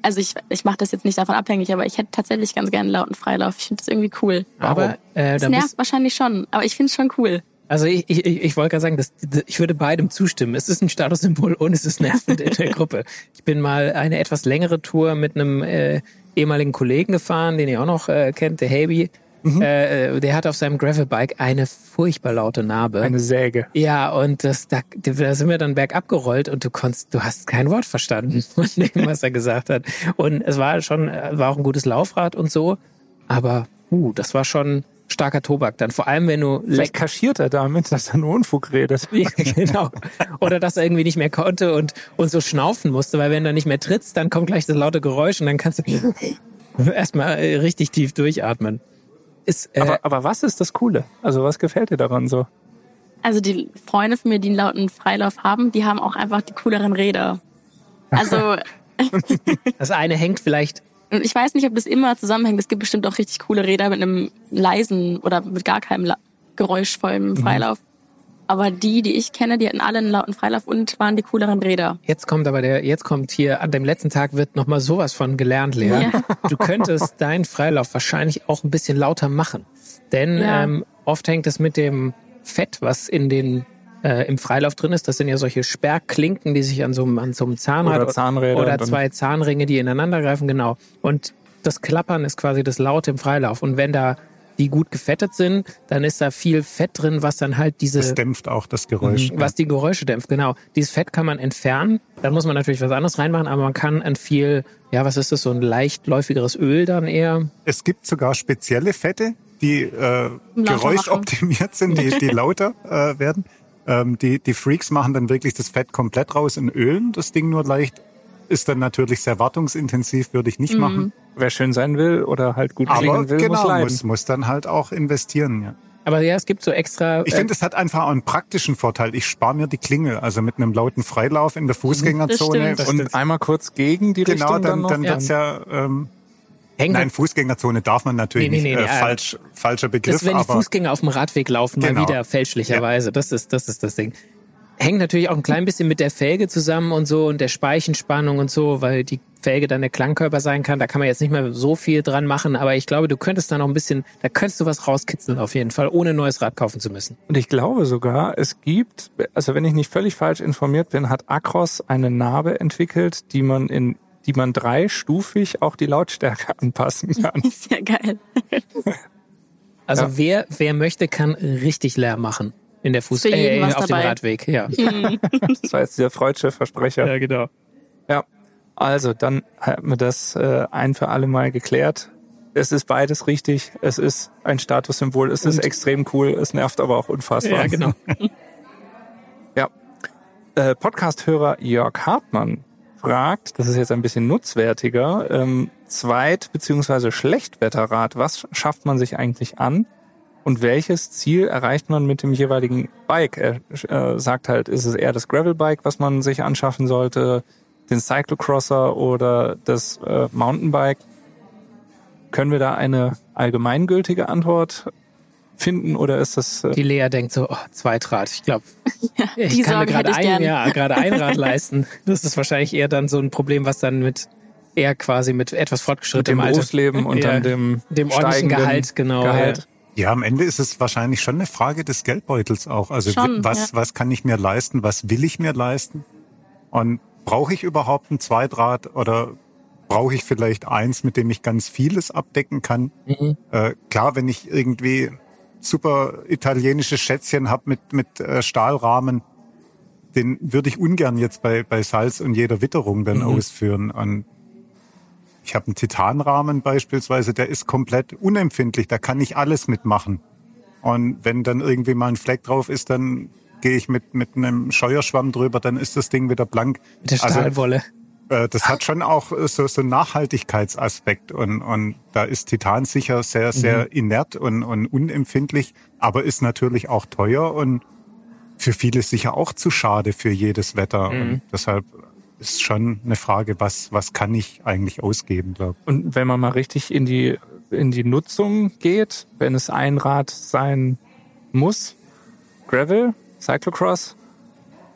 also ich, ich mache das jetzt nicht davon abhängig, aber ich hätte tatsächlich ganz gerne einen lauten Freilauf. Ich finde das irgendwie cool. Aber äh, das nervt wahrscheinlich schon, aber ich finde es schon cool. Also ich, ich, ich wollte gerade sagen, dass, ich würde beidem zustimmen. Es ist ein Statussymbol und es ist nervend in der Gruppe. Ich bin mal eine etwas längere Tour mit einem äh, ehemaligen Kollegen gefahren, den ihr auch noch äh, kennt, der Haby. Mhm. Äh, der hat auf seinem Gravelbike eine furchtbar laute Narbe. Eine Säge. Ja, und das, da, da sind wir dann bergab gerollt und du konntest, du hast kein Wort verstanden von dem, was er gesagt hat. Und es war schon, war auch ein gutes Laufrad und so, aber uh, das war schon starker Tobak dann. Vor allem, wenn du... Vielleicht kaschiert er damit, dass er nur Unfug redet. Ja, genau. Oder dass er irgendwie nicht mehr konnte und, und so schnaufen musste, weil wenn du nicht mehr trittst, dann kommt gleich das laute Geräusch und dann kannst du erstmal richtig tief durchatmen. Ist, äh aber, aber was ist das Coole? Also was gefällt dir daran so? Also die Freunde von mir, die einen lauten Freilauf haben, die haben auch einfach die cooleren Räder. Also das eine hängt vielleicht... Ich weiß nicht, ob das immer zusammenhängt. Es gibt bestimmt auch richtig coole Räder mit einem leisen oder mit gar keinem La- geräuschvollen Freilauf. Mhm. Aber die, die ich kenne, die hatten alle einen lauten Freilauf und waren die cooleren Räder. Jetzt kommt aber der, jetzt kommt hier, an dem letzten Tag wird nochmal sowas von gelernt, Lea. Ja. Du könntest deinen Freilauf wahrscheinlich auch ein bisschen lauter machen. Denn ja. ähm, oft hängt es mit dem Fett, was in den, äh, im Freilauf drin ist. Das sind ja solche Sperrklinken, die sich an so einem, an so einem Zahnrad oder, Zahnräder oder zwei Zahnringe, die ineinander greifen, genau. Und das Klappern ist quasi das Laute im Freilauf. Und wenn da die gut gefettet sind, dann ist da viel Fett drin, was dann halt diese... Das dämpft auch das Geräusch. Was die Geräusche dämpft, genau. Dieses Fett kann man entfernen. Da muss man natürlich was anderes reinmachen, aber man kann ein viel, ja, was ist das, so ein leichtläufigeres Öl dann eher. Es gibt sogar spezielle Fette, die äh, geräuschoptimiert sind, die, die lauter äh, werden. Ähm, die, die Freaks machen dann wirklich das Fett komplett raus in Ölen, das Ding nur leicht. Ist dann natürlich sehr wartungsintensiv, würde ich nicht mhm. machen. Wer schön sein will oder halt gut klingen will, genau, muss leiden. Aber genau, muss dann halt auch investieren. Ja. Aber ja, es gibt so extra... Ich äh, finde, es hat einfach einen praktischen Vorteil. Ich spare mir die Klingel, also mit einem lauten Freilauf in der Fußgängerzone. Das stimmt, das und stimmt. Einmal kurz gegen die genau, Richtung. Genau, dann, dann, dann wird es ja... ja ähm, nein, Fußgängerzone darf man natürlich nee, nee, nicht. Nee, äh, nee, falsch, äh, falscher Begriff. Das ist, wenn die Fußgänger auf dem Radweg laufen, genau. mal wieder fälschlicherweise. Ja. Das ist, das ist das Ding. Hängt natürlich auch ein klein bisschen mit der Felge zusammen und so und der Speichenspannung und so, weil die Felge dann der Klangkörper sein kann. Da kann man jetzt nicht mehr so viel dran machen, aber ich glaube, du könntest da noch ein bisschen, da könntest du was rauskitzeln auf jeden Fall, ohne ein neues Rad kaufen zu müssen. Und ich glaube sogar, es gibt, also wenn ich nicht völlig falsch informiert bin, hat Acros eine Narbe entwickelt, die man in die man dreistufig auch die Lautstärke anpassen kann. Ist ja geil. Also ja. wer wer möchte, kann richtig leer machen. In der Fuß- äh, auf dabei. Dem Radweg, ja. Das war jetzt der freudsche Versprecher. Ja, genau. Ja, also dann haben wir das äh, ein für alle Mal geklärt. Es ist beides richtig. Es ist ein Statussymbol. Es und? Ist extrem cool. Es nervt aber auch unfassbar. Ja, genau. Ja. Äh, Podcast-Hörer Jörg Hartmann fragt, das ist jetzt ein bisschen nutzwertiger, ähm, Zweit- bzw. Schlechtwetterrad. Was schafft man sich eigentlich an? Und welches Ziel erreicht man mit dem jeweiligen Bike? Er äh, sagt halt, ist es eher das Gravelbike, was man sich anschaffen sollte, den Cyclocrosser oder das äh, Mountainbike? Können wir da eine allgemeingültige Antwort finden oder ist das... Äh die Lea denkt so, oh, Zweitrad, ich glaube, ja, ich kann Sorgen mir gerade ein, ja, gerade ein Rad leisten. Das ist wahrscheinlich eher dann so ein Problem, was dann mit... eher quasi mit etwas fortgeschrittenem Alter. Dem Berufsleben und ja, dann dem, dem ordentlichen Gehalt, genau. Gehalt. Ja. Ja, am Ende ist es wahrscheinlich schon eine Frage des Geldbeutels auch. Also schon, was ja. was kann ich mir leisten, was will ich mir leisten? Und brauche ich überhaupt ein Zweitrad oder brauche ich vielleicht eins, mit dem ich ganz vieles abdecken kann? Mhm. Äh, klar, wenn ich irgendwie super italienische Schätzchen habe mit mit äh, Stahlrahmen, den würde ich ungern jetzt bei bei Salz und jeder Witterung dann mhm. ausführen. Und ich habe einen Titanrahmen beispielsweise, der ist komplett unempfindlich, da kann ich alles mitmachen. Und wenn dann irgendwie mal ein Fleck drauf ist, dann gehe ich mit mit einem Scheuerschwamm drüber, dann ist das Ding wieder blank. Mit der Stahlwolle. Also, äh, das hat schon auch so, so einen Nachhaltigkeitsaspekt und und da ist Titan sicher sehr, sehr mhm. inert und, und unempfindlich, aber ist natürlich auch teuer und für viele sicher auch zu schade für jedes Wetter. Mhm. Und deshalb... ist schon eine Frage, was was kann ich eigentlich ausgeben, glaube ich. Und wenn man mal richtig in die in die Nutzung geht, wenn es ein Rad sein muss, Gravel, Cyclocross,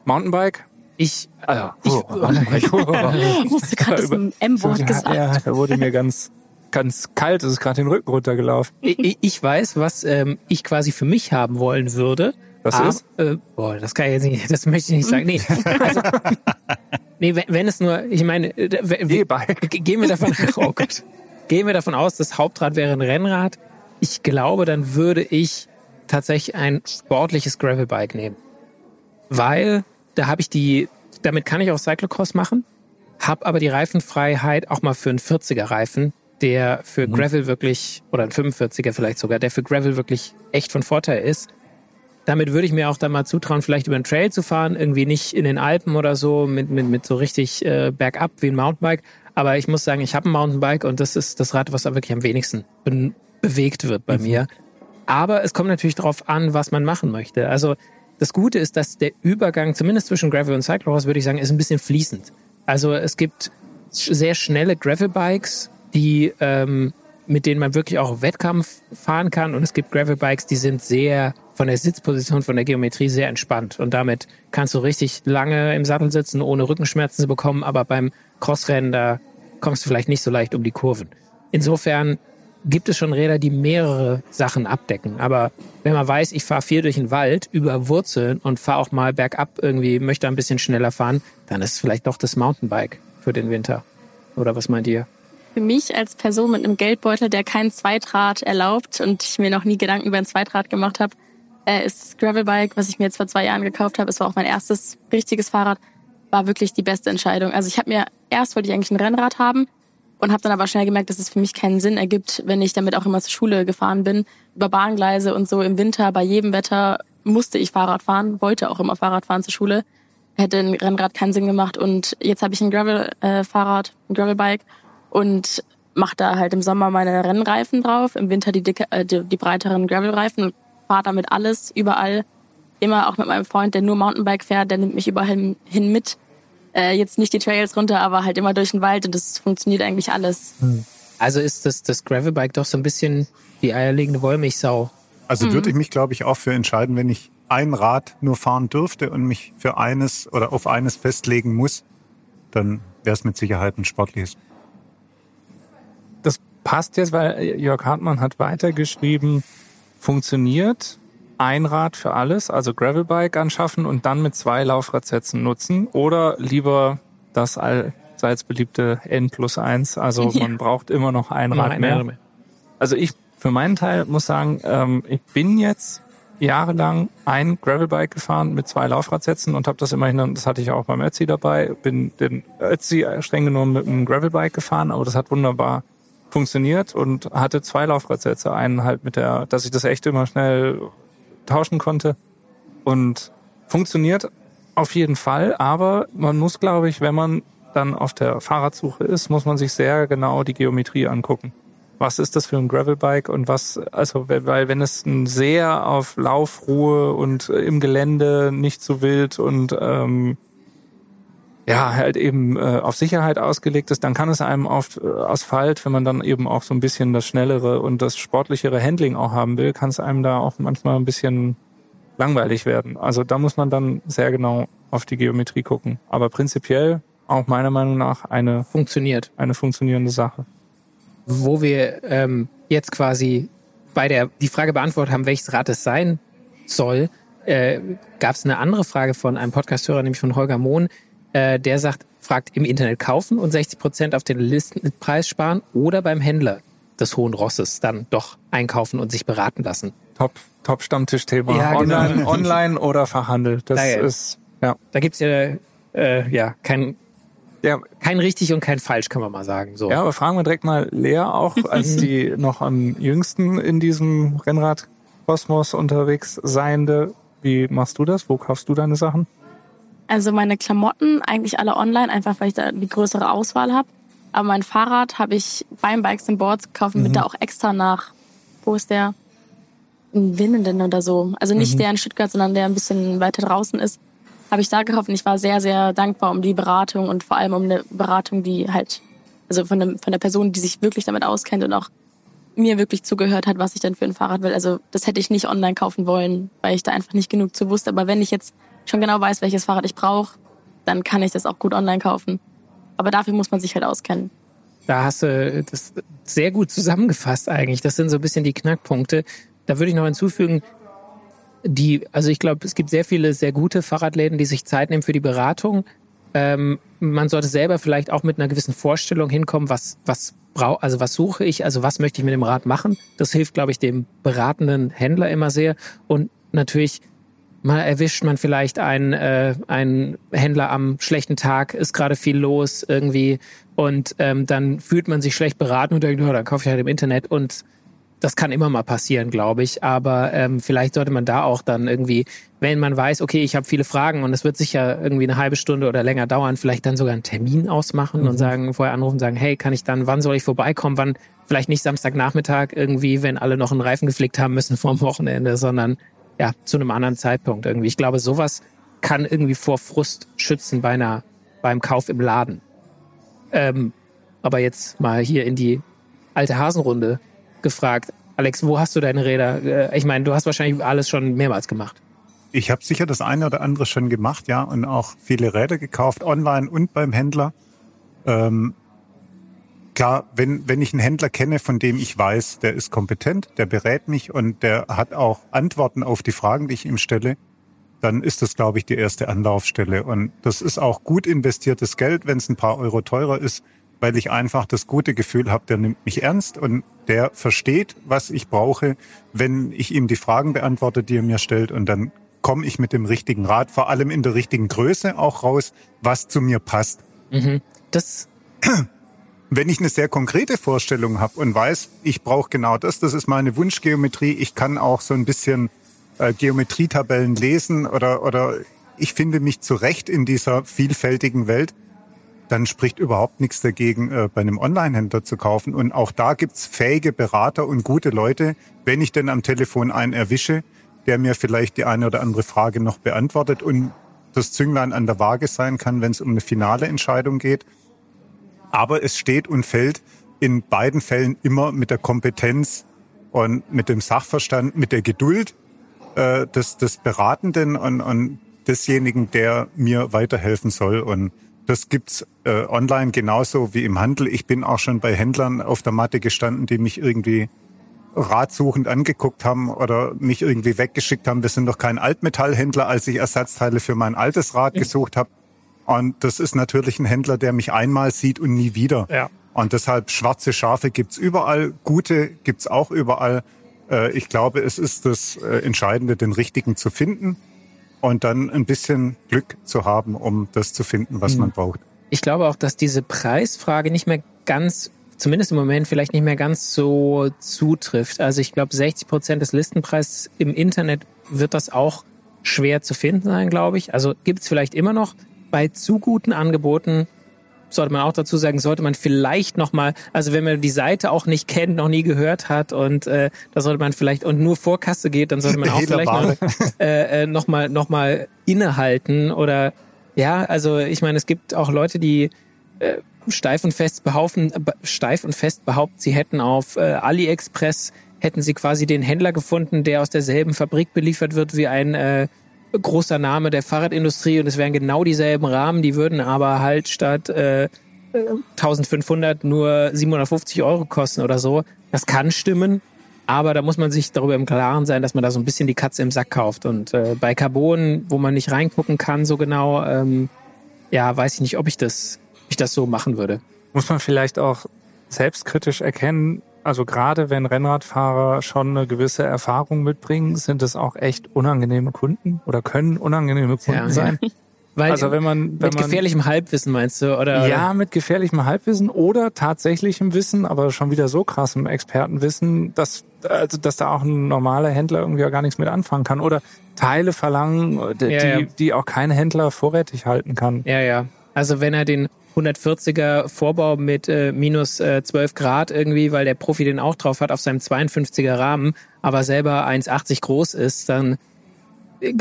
Mountainbike. Ich, also, oh, oh, Mountainbike. Ich musste gerade das M-Wort gesagt. Ja, da wurde mir ganz ganz kalt, es ist gerade den Rücken runtergelaufen. Ich, ich weiß, was ähm, ich quasi für mich haben wollen würde. Das ah, ist? Äh, boah, das kann ich jetzt nicht, das möchte ich nicht sagen. Nee, also, nee wenn, wenn es nur, ich meine, wenn, gehen wir davon, oh Gott, gehen wir davon aus, das Hauptrad wäre ein Rennrad. Ich glaube, dann würde ich tatsächlich ein sportliches Gravelbike nehmen. Weil da habe ich die, damit kann ich auch Cyclocross machen, habe aber die Reifenfreiheit auch mal für einen vierziger Reifen, der für Gravel wirklich, oder ein fünfundvierziger vielleicht sogar, der für Gravel wirklich echt von Vorteil ist. Damit würde ich mir auch dann mal zutrauen, vielleicht über den Trail zu fahren, irgendwie nicht in den Alpen oder so, mit, mit, mit so richtig äh, bergab wie ein Mountainbike. Aber ich muss sagen, ich habe ein Mountainbike und das ist das Rad, was da wirklich am wenigsten be- bewegt wird bei mhm. mir. Aber es kommt natürlich darauf an, was man machen möchte. Also das Gute ist, dass der Übergang, zumindest zwischen Gravel und Cyclocross, würde ich sagen, ist ein bisschen fließend. Also es gibt sehr schnelle Gravelbikes, die, ähm, mit denen man wirklich auch Wettkampf fahren kann. Und es gibt Gravelbikes, die sind sehr... von der Sitzposition, von der Geometrie sehr entspannt. Und damit kannst du richtig lange im Sattel sitzen, ohne Rückenschmerzen zu bekommen. Aber beim Crossrennen, da kommst du vielleicht nicht so leicht um die Kurven. Insofern gibt es schon Räder, die mehrere Sachen abdecken. Aber wenn man weiß, ich fahre viel durch den Wald, über Wurzeln und fahre auch mal bergab irgendwie, möchte ein bisschen schneller fahren, dann ist es vielleicht doch das Mountainbike für den Winter. Oder was meint ihr? Für mich als Person mit einem Geldbeutel, der kein Zweitrad erlaubt und ich mir noch nie Gedanken über ein Zweitrad gemacht habe, Äh, ist das Gravelbike, was ich mir jetzt vor zwei Jahren gekauft habe. Es war auch mein erstes richtiges Fahrrad. War wirklich die beste Entscheidung. Also ich habe mir, erst wollte ich eigentlich ein Rennrad haben und habe dann aber schnell gemerkt, dass es für mich keinen Sinn ergibt, wenn ich damit auch immer zur Schule gefahren bin. Über Bahngleise und so im Winter, bei jedem Wetter musste ich Fahrrad fahren, wollte auch immer Fahrrad fahren zur Schule. Hätte ein Rennrad keinen Sinn gemacht und jetzt habe ich ein Gravel-Fahrrad, äh, ein Gravelbike und mache da halt im Sommer meine Rennreifen drauf, im Winter die, dicke, äh, die, die breiteren Gravelreifen. fahre damit alles, überall. Immer auch mit meinem Freund, der nur Mountainbike fährt, der nimmt mich überall hin, hin mit. Äh, jetzt nicht die Trails runter, aber halt immer durch den Wald und das funktioniert eigentlich alles. Also ist das, das Gravelbike doch so ein bisschen die eierlegende Wollmilchsau. Also mhm. würde ich mich, glaube ich, auch für entscheiden, wenn ich ein Rad nur fahren dürfte und mich für eines oder auf eines festlegen muss, dann wäre es mit Sicherheit ein sportliches. Das passt jetzt, weil Jörg Hartmann hat weitergeschrieben, funktioniert ein Rad für alles, also Gravelbike anschaffen und dann mit zwei Laufradsätzen nutzen oder lieber das allseits beliebte N plus eins, also ja. man braucht immer noch ein Rad Nein, mehr. mehr. Also ich für meinen Teil muss sagen, ähm, ich bin jetzt jahrelang ein Gravelbike gefahren mit zwei Laufradsätzen und habe das immerhin, das hatte ich auch beim Ötzi dabei, bin den Ötzi streng genommen mit einem Gravelbike gefahren, aber das hat wunderbar funktioniert und hatte zwei Laufradsätze, einen halt mit der, dass ich das echt immer schnell tauschen konnte und funktioniert auf jeden Fall, aber man muss, glaube ich, wenn man dann auf der Fahrradsuche ist, muss man sich sehr genau die Geometrie angucken. Was ist das für ein Gravelbike und was, also weil wenn es ein sehr auf Laufruhe und im Gelände nicht so wild und ähm, ja halt eben äh, auf Sicherheit ausgelegt ist, dann kann es einem auf Asphalt, wenn man dann eben auch so ein bisschen das schnellere und das sportlichere Handling auch haben will, kann es einem da auch manchmal ein bisschen langweilig werden. Also da muss man dann sehr genau auf die Geometrie gucken. Aber prinzipiell auch meiner Meinung nach eine funktioniert, eine funktionierende Sache. Wo wir ähm, jetzt quasi bei der die Frage beantwortet haben, welches Rad es sein soll, äh, gab es eine andere Frage von einem Podcast-Hörer, nämlich von Holger Mohn. Äh, der sagt, fragt im Internet kaufen und sechzig Prozent auf den Listenpreis sparen oder beim Händler des Hohen Rosses dann doch einkaufen und sich beraten lassen. Top, top Stammtischthema. Ja, online, genau. Online oder verhandelt. Das naja. ist ja. Da gibt's ja äh, ja kein Ja. Kein richtig und kein falsch, kann man mal sagen. So. Ja, aber fragen wir direkt mal Lea auch, als die noch am jüngsten in diesem Rennradkosmos unterwegs seiende. Wie machst du das? Wo kaufst du deine Sachen? Also meine Klamotten eigentlich alle online, einfach weil ich da die größere Auswahl habe. Aber mein Fahrrad habe ich beim Bikes and Boards, kaufe mhm. mit da auch extra nach. Wo ist der? In Winnenden oder so. Also nicht mhm. der in Stuttgart, sondern der ein bisschen weiter draußen ist. Habe ich da gekauft und ich war sehr, sehr dankbar um die Beratung und vor allem um eine Beratung, die halt, also von, einem, von der Person, die sich wirklich damit auskennt und auch mir wirklich zugehört hat, was ich denn für ein Fahrrad will. Also das hätte ich nicht online kaufen wollen, weil ich da einfach nicht genug zu wusste. Aber wenn ich jetzt schon genau weiß, welches Fahrrad ich brauche, dann kann ich das auch gut online kaufen. Aber dafür muss man sich halt auskennen. Da hast du das sehr gut zusammengefasst eigentlich. Das sind so ein bisschen die Knackpunkte. Da würde ich noch hinzufügen, Die, also ich glaube, es gibt sehr viele sehr gute Fahrradläden, die sich Zeit nehmen für die Beratung. Ähm, man sollte selber vielleicht auch mit einer gewissen Vorstellung hinkommen, was was brau- also was suche ich, also was möchte ich mit dem Rad machen. Das hilft, glaube ich, dem beratenden Händler immer sehr. Und natürlich mal erwischt man vielleicht einen äh, einen Händler am schlechten Tag, ist gerade viel los irgendwie und ähm, dann fühlt man sich schlecht beraten und denkt, oh, dann kaufe ich halt im Internet und das kann immer mal passieren, glaube ich, aber ähm, vielleicht sollte man da auch dann irgendwie, wenn man weiß, okay, ich habe viele Fragen und es wird sicher irgendwie eine halbe Stunde oder länger dauern, vielleicht dann sogar einen Termin ausmachen mhm. und sagen, vorher anrufen und sagen, hey, kann ich dann, wann soll ich vorbeikommen, wann, vielleicht nicht Samstagnachmittag irgendwie, wenn alle noch einen Reifen geflickt haben müssen vorm Wochenende, sondern ja, zu einem anderen Zeitpunkt irgendwie. Ich glaube, sowas kann irgendwie vor Frust schützen bei einer, beim Kauf im Laden. Ähm, aber jetzt mal hier in die alte Hasenrunde gefragt. Alex, wo hast du deine Räder? Ich meine, du hast wahrscheinlich alles schon mehrmals gemacht. Ich habe sicher das eine oder andere schon gemacht, ja, und auch viele Räder gekauft, online und beim Händler. Ähm, klar, wenn, wenn ich einen Händler kenne, von dem ich weiß, der ist kompetent, der berät mich und der hat auch Antworten auf die Fragen, die ich ihm stelle, dann ist das, glaube ich, die erste Anlaufstelle. Und das ist auch gut investiertes Geld, wenn es ein paar Euro teurer ist, weil ich einfach das gute Gefühl habe, der nimmt mich ernst und der versteht, was ich brauche, wenn ich ihm die Fragen beantworte, die er mir stellt. Und dann komme ich mit dem richtigen Rad, vor allem in der richtigen Größe auch raus, was zu mir passt. Mhm. Das wenn ich eine sehr konkrete Vorstellung habe und weiß, ich brauche genau das, das ist meine Wunschgeometrie, ich kann auch so ein bisschen äh, Geometrietabellen lesen oder, oder ich finde mich zurecht in dieser vielfältigen Welt, dann spricht überhaupt nichts dagegen, äh, bei einem Online-Händler zu kaufen. Und auch da gibt's fähige Berater und gute Leute, wenn ich denn am Telefon einen erwische, der mir vielleicht die eine oder andere Frage noch beantwortet und das Zünglein an der Waage sein kann, wenn es um eine finale Entscheidung geht. Aber es steht und fällt in beiden Fällen immer mit der Kompetenz und mit dem Sachverstand, mit der Geduld äh, des, des Beratenden und, und desjenigen, der mir weiterhelfen soll. Und das gibt's äh, online genauso wie im Handel. Ich bin auch schon bei Händlern auf der Matte gestanden, die mich irgendwie ratsuchend angeguckt haben oder mich irgendwie weggeschickt haben. Wir sind doch kein Altmetallhändler, als ich Ersatzteile für mein altes Rad ja. gesucht habe. Und das ist natürlich ein Händler, der mich einmal sieht und nie wieder. Ja. Und deshalb schwarze Schafe gibt's überall, gute gibt's auch überall. Ich glaube, es ist das Entscheidende, den richtigen zu finden und dann ein bisschen Glück zu haben, um das zu finden, was mhm. man braucht. Ich glaube auch, dass diese Preisfrage nicht mehr ganz, zumindest im Moment vielleicht nicht mehr ganz so zutrifft. Also ich glaube, sechzig Prozent des Listenpreises im Internet wird das auch schwer zu finden sein, glaube ich. Also gibt's vielleicht immer noch. Bei zu guten Angeboten, sollte man auch dazu sagen, sollte man vielleicht nochmal, also wenn man die Seite auch nicht kennt, noch nie gehört hat und äh, da sollte man vielleicht, und nur Vorkasse geht, dann sollte man auch vielleicht noch, äh, noch mal, noch mal innehalten oder, ja, also ich meine, es gibt auch Leute, die äh, steif und fest behaupten, steif und fest behaupten, sie hätten auf äh, AliExpress, hätten sie quasi den Händler gefunden, der aus derselben Fabrik beliefert wird wie ein äh, großer Name der Fahrradindustrie und es wären genau dieselben Rahmen, die würden aber halt statt äh, eintausendfünfhundert nur siebenhundertfünfzig Euro kosten oder so. Das kann stimmen, aber da muss man sich darüber im Klaren sein, dass man da so ein bisschen die Katze im Sack kauft und äh, bei Carbon, wo man nicht reingucken kann so genau, ähm, ja, weiß ich nicht, ob ich das, ob ich das so machen würde. Muss man vielleicht auch selbstkritisch erkennen, also gerade wenn Rennradfahrer schon eine gewisse Erfahrung mitbringen, sind es auch echt unangenehme Kunden oder können unangenehme Kunden ja, sein. Ja. Weil also wenn man, wenn mit gefährlichem Halbwissen meinst du? Oder? Ja, mit gefährlichem Halbwissen oder tatsächlichem Wissen, aber schon wieder so krassem Expertenwissen, dass, also, dass da auch ein normaler Händler irgendwie gar nichts mit anfangen kann. Oder Teile verlangen, die, ja, ja. die auch kein Händler vorrätig halten kann. Ja, ja. Also wenn er den hundertvierziger Vorbau mit äh, minus äh, zwölf Grad irgendwie, weil der Profi den auch drauf hat auf seinem zweiundfünfziger Rahmen, aber selber eins achtzig groß ist, dann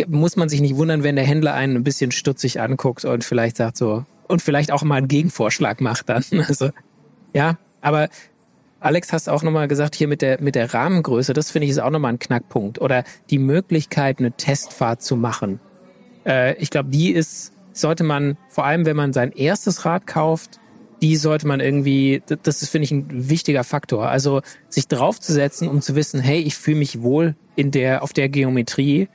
muss man sich nicht wundern, wenn der Händler einen ein bisschen stutzig anguckt und vielleicht sagt so, und vielleicht auch mal einen Gegenvorschlag macht dann. Also ja, aber Alex, hast auch nochmal gesagt, hier mit der mit der Rahmengröße, das finde ich ist auch nochmal ein Knackpunkt. Oder die Möglichkeit, eine Testfahrt zu machen. Äh, ich glaube, die ist sollte man, vor allem wenn man sein erstes Rad kauft, die sollte man irgendwie, das ist, finde ich, ein wichtiger Faktor. Also sich draufzusetzen, um zu wissen, hey, ich fühle mich wohl in der auf der Geometrie,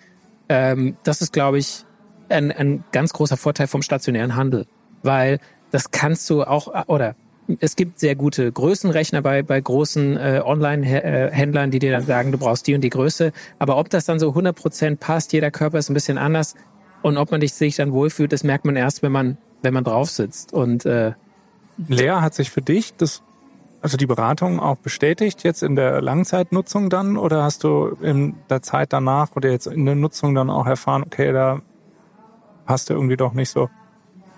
ähm, das ist, glaube ich, ein, ein ganz großer Vorteil vom stationären Handel. Weil das kannst du auch, oder es gibt sehr gute Größenrechner bei bei großen äh, Online-Händlern, die dir dann sagen, du brauchst die und die Größe. Aber ob das dann so hundert Prozent passt, jeder Körper ist ein bisschen anders, und ob man sich dann wohlfühlt, das merkt man erst, wenn man wenn man drauf sitzt. Und äh Lea hat sich für dich das, also die Beratung auch bestätigt jetzt in der Langzeitnutzung dann, oder hast du in der Zeit danach oder jetzt in der Nutzung dann auch erfahren, okay, da passt du irgendwie doch nicht so?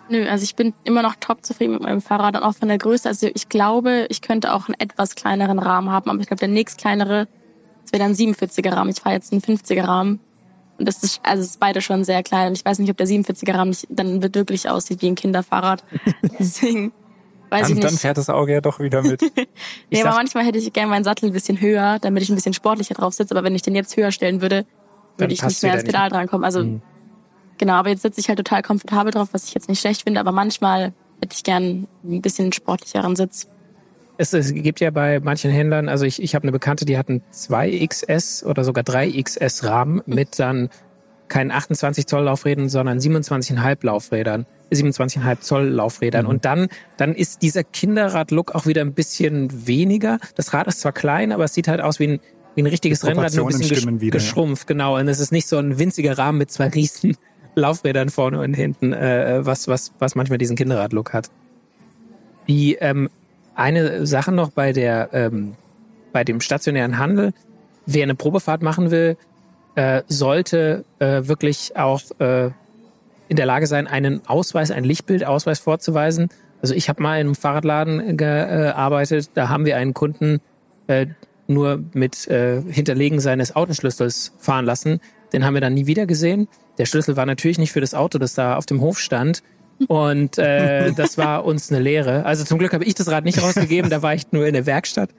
Nö, also ich bin immer noch top zufrieden mit meinem Fahrrad und auch von der Größe. Also ich glaube, ich könnte auch einen etwas kleineren Rahmen haben, aber ich glaube, der nächstkleinere, das wäre dann siebenundvierziger Rahmen. Ich fahre jetzt einen fünfziger Rahmen. Und das ist, also es ist beide schon sehr klein. Und ich weiß nicht, ob der siebenundvierziger Rahmen nicht, dann wirklich aussieht wie ein Kinderfahrrad. Deswegen weiß dann, ich nicht. Dann fährt das Auge ja doch wieder mit. Nee, aber manchmal hätte ich gerne meinen Sattel ein bisschen höher, damit ich ein bisschen sportlicher drauf sitze. Aber wenn ich den jetzt höher stellen würde, würde ich nicht mehr ans Pedal drankommen. Also mhm. genau, aber jetzt sitze ich halt total komfortabel drauf, was ich jetzt nicht schlecht finde. Aber manchmal hätte ich gern ein bisschen sportlicheren Sitz. Es, es gibt ja bei manchen Händlern, also ich, ich habe eine Bekannte, die hat einen zwei X S oder sogar drei X S Rahmen mit dann keinen achtundzwanzig Zoll Laufrädern, sondern siebenundzwanzig Komma fünf Laufrädern, siebenundzwanzig Komma fünf Zoll Laufrädern. Mhm. Und dann, dann ist dieser Kinderrad-Look auch wieder ein bisschen weniger. Das Rad ist zwar klein, aber es sieht halt aus wie ein, wie ein richtiges Rennrad, nur ein bisschen gesch- wieder, geschrumpft. Ja. Genau, und es ist nicht so ein winziger Rahmen mit zwei riesen Laufrädern vorne und hinten, äh, was, was, was manchmal diesen Kinderrad-Look hat. Die, ähm, Eine Sache noch bei der ähm, bei dem stationären Handel. Wer eine Probefahrt machen will, äh, sollte äh, wirklich auch äh, in der Lage sein, einen Ausweis, einen Lichtbildausweis vorzuweisen. Also ich habe mal in einem Fahrradladen gearbeitet. Da haben wir einen Kunden äh, nur mit äh, Hinterlegen seines Autoschlüssels fahren lassen, Den haben wir dann nie wieder gesehen. Der Schlüssel war natürlich nicht für das Auto, das da auf dem Hof stand. Und äh, das war uns eine Lehre. Also zum Glück habe ich das Rad nicht rausgegeben, da war ich nur in der Werkstatt.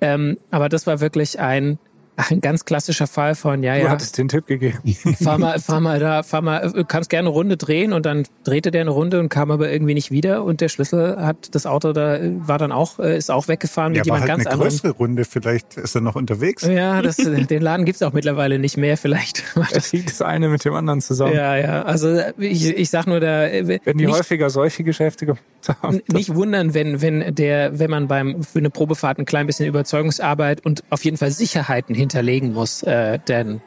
Ähm, aber das war wirklich ein, ein ganz klassischer Fall von, ja, ja. Du hattest den Tipp gegeben. Fahr mal, fahr mal da, fahr mal, kannst gerne eine Runde drehen. Und dann drehte der eine Runde und kam aber irgendwie nicht wieder. Und der Schlüssel hat das Auto da, war dann auch, ist auch weggefahren. Ja, mit jemand halt ganz anderem. Eine größere Runde, vielleicht ist er noch unterwegs. Ja, das, den Laden gibt's auch mittlerweile nicht mehr. Vielleicht das liegt das eine mit dem anderen zusammen. Ja, ja. Also, ich, ich sag nur da. Wenn die nicht, häufiger solche Geschäfte gemacht haben. Nicht wundern, wenn, wenn der, wenn man beim, für eine Probefahrt ein klein bisschen Überzeugungsarbeit und auf jeden Fall Sicherheiten hin hinterlegen muss, äh, denn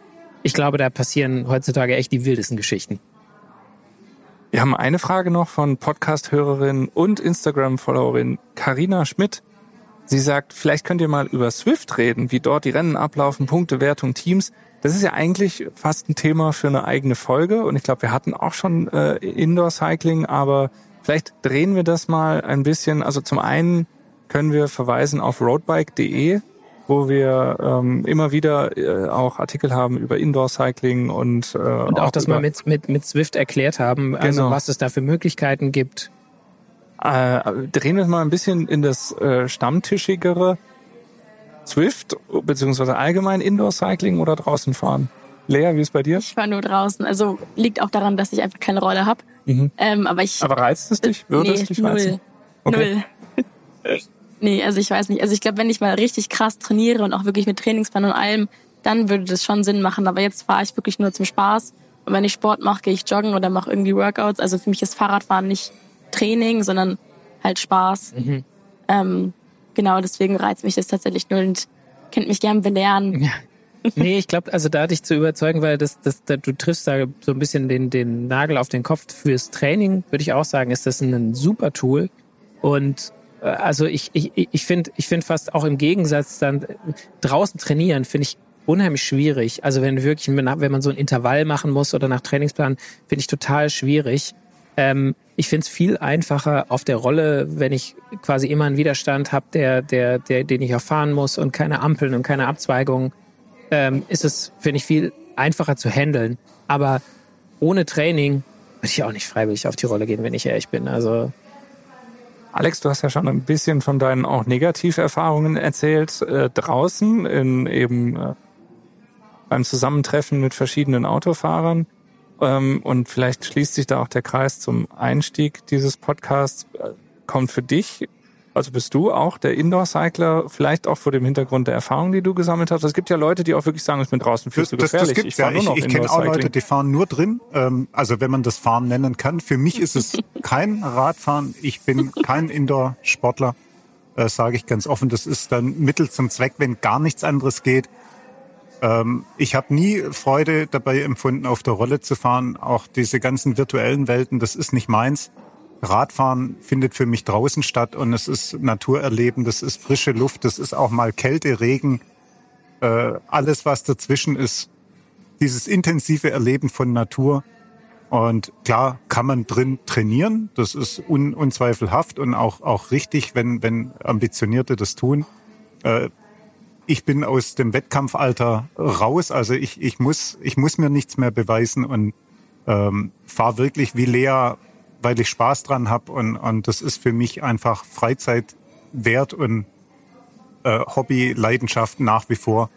ich glaube, da passieren heutzutage echt die wildesten Geschichten. Wir haben eine Frage noch von Podcast-Hörerin und Instagram-Followerin Carina Schmidt. Sie sagt, vielleicht könnt ihr mal über Zwift reden, wie dort die Rennen ablaufen, Punkte, Wertung, Teams. Das ist ja eigentlich fast ein Thema für eine eigene Folge und ich glaube, wir hatten auch schon äh, Indoor-Cycling, aber vielleicht drehen wir das mal ein bisschen. Also zum einen können wir verweisen auf roadbike punkt de, wo wir ähm, immer wieder äh, auch Artikel haben über Indoor-Cycling und... Äh, und auch, auch dass wir mit, mit, mit Zwift erklärt haben, genau. Also was es da für Möglichkeiten gibt. Äh, drehen wir mal ein bisschen in das äh, stammtischigere Zwift, beziehungsweise allgemein Indoor-Cycling oder draußen fahren. Lea, wie ist bei dir? Ich fahre nur draußen. Also liegt auch daran, dass ich einfach keine Rolle habe. Mhm. Ähm, aber, ich, aber reizt es dich? Würde es nee, dich reizen? Null. Okay. Null. Nee, also ich weiß nicht. Also ich glaube, wenn ich mal richtig krass trainiere und auch wirklich mit Trainingsplan und allem, dann würde das schon Sinn machen. Aber jetzt fahre ich wirklich nur zum Spaß. Und wenn ich Sport mache, gehe ich joggen oder mache irgendwie Workouts. Also für mich ist Fahrradfahren nicht Training, sondern halt Spaß. Mhm. Ähm, genau, deswegen reizt mich das tatsächlich null und könnt mich gern belehren. Ja. Nee, ich glaube, also da dich zu überzeugen, weil das, das, da, du triffst da so ein bisschen den, den Nagel auf den Kopf. Fürs Training würde ich auch sagen, ist das ein super Tool. Und also ich ich ich finde ich finde fast auch im Gegensatz dann draußen trainieren finde ich unheimlich schwierig. Also wenn wirklich wenn man so ein Intervall machen muss oder nach Trainingsplan finde ich total schwierig. Ähm, ich finde es viel einfacher auf der Rolle, wenn ich quasi immer einen Widerstand habe, der der der den ich erfahren muss und keine Ampeln und keine Abzweigungen, ähm, ist es finde ich viel einfacher zu handeln. Aber ohne Training würde ich auch nicht freiwillig auf die Rolle gehen, wenn ich ehrlich bin. Also Alex, du hast ja schon ein bisschen von deinen auch Negativerfahrungen erzählt, äh, draußen in eben äh, beim Zusammentreffen mit verschiedenen Autofahrern. Ähm, und vielleicht schließt sich da auch der Kreis zum Einstieg dieses Podcasts. Kommt für dich, also bist du auch der Indoor-Cycler, vielleicht auch vor dem Hintergrund der Erfahrung, die du gesammelt hast. Es gibt ja Leute, die auch wirklich sagen, ich bin draußen viel zu gefährlich. Das ich ja, nur noch ich, ich kenne auch Leute, die fahren nur drin. Ähm, also wenn man das Fahren nennen kann. Für mich ist es kein Radfahren. Ich bin kein Indoor-Sportler, äh, sage ich ganz offen. Das ist dann Mittel zum Zweck, wenn gar nichts anderes geht. Ähm, ich habe nie Freude dabei empfunden, auf der Rolle zu fahren. Auch diese ganzen virtuellen Welten, das ist nicht meins. Radfahren findet für mich draußen statt und es ist Naturerleben, das ist frische Luft, das ist auch mal Kälte, Regen, äh, alles was dazwischen ist, dieses intensive Erleben von Natur. Und klar kann man drin trainieren, das ist un- unzweifelhaft und auch auch richtig, wenn wenn Ambitionierte das tun. Äh, ich bin aus dem Wettkampfalter raus, also ich ich muss ich muss mir nichts mehr beweisen und ähm, fahre wirklich wie Lea, weil ich Spaß dran habe und, und das ist für mich einfach Freizeit wert und äh, Hobby, Leidenschaft nach wie vor.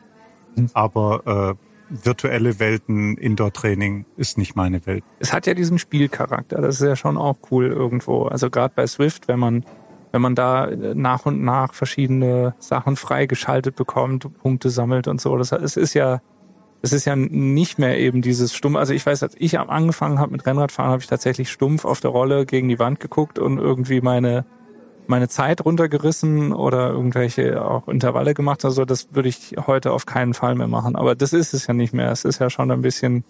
Aber äh, virtuelle Welten, Indoor-Training ist nicht meine Welt. Es hat ja diesen Spielcharakter, das ist ja schon auch cool irgendwo. Also gerade bei Zwift, wenn man, wenn man da nach und nach verschiedene Sachen freigeschaltet bekommt, Punkte sammelt und so, das es ist ja... Es ist ja nicht mehr eben dieses stumpf. Also ich weiß, als ich angefangen habe mit Rennradfahren, habe ich tatsächlich stumpf auf der Rolle gegen die Wand geguckt und irgendwie meine meine Zeit runtergerissen oder irgendwelche auch Intervalle gemacht. Also das würde ich heute auf keinen Fall mehr machen. Aber das ist es ja nicht mehr. Es ist ja schon ein bisschen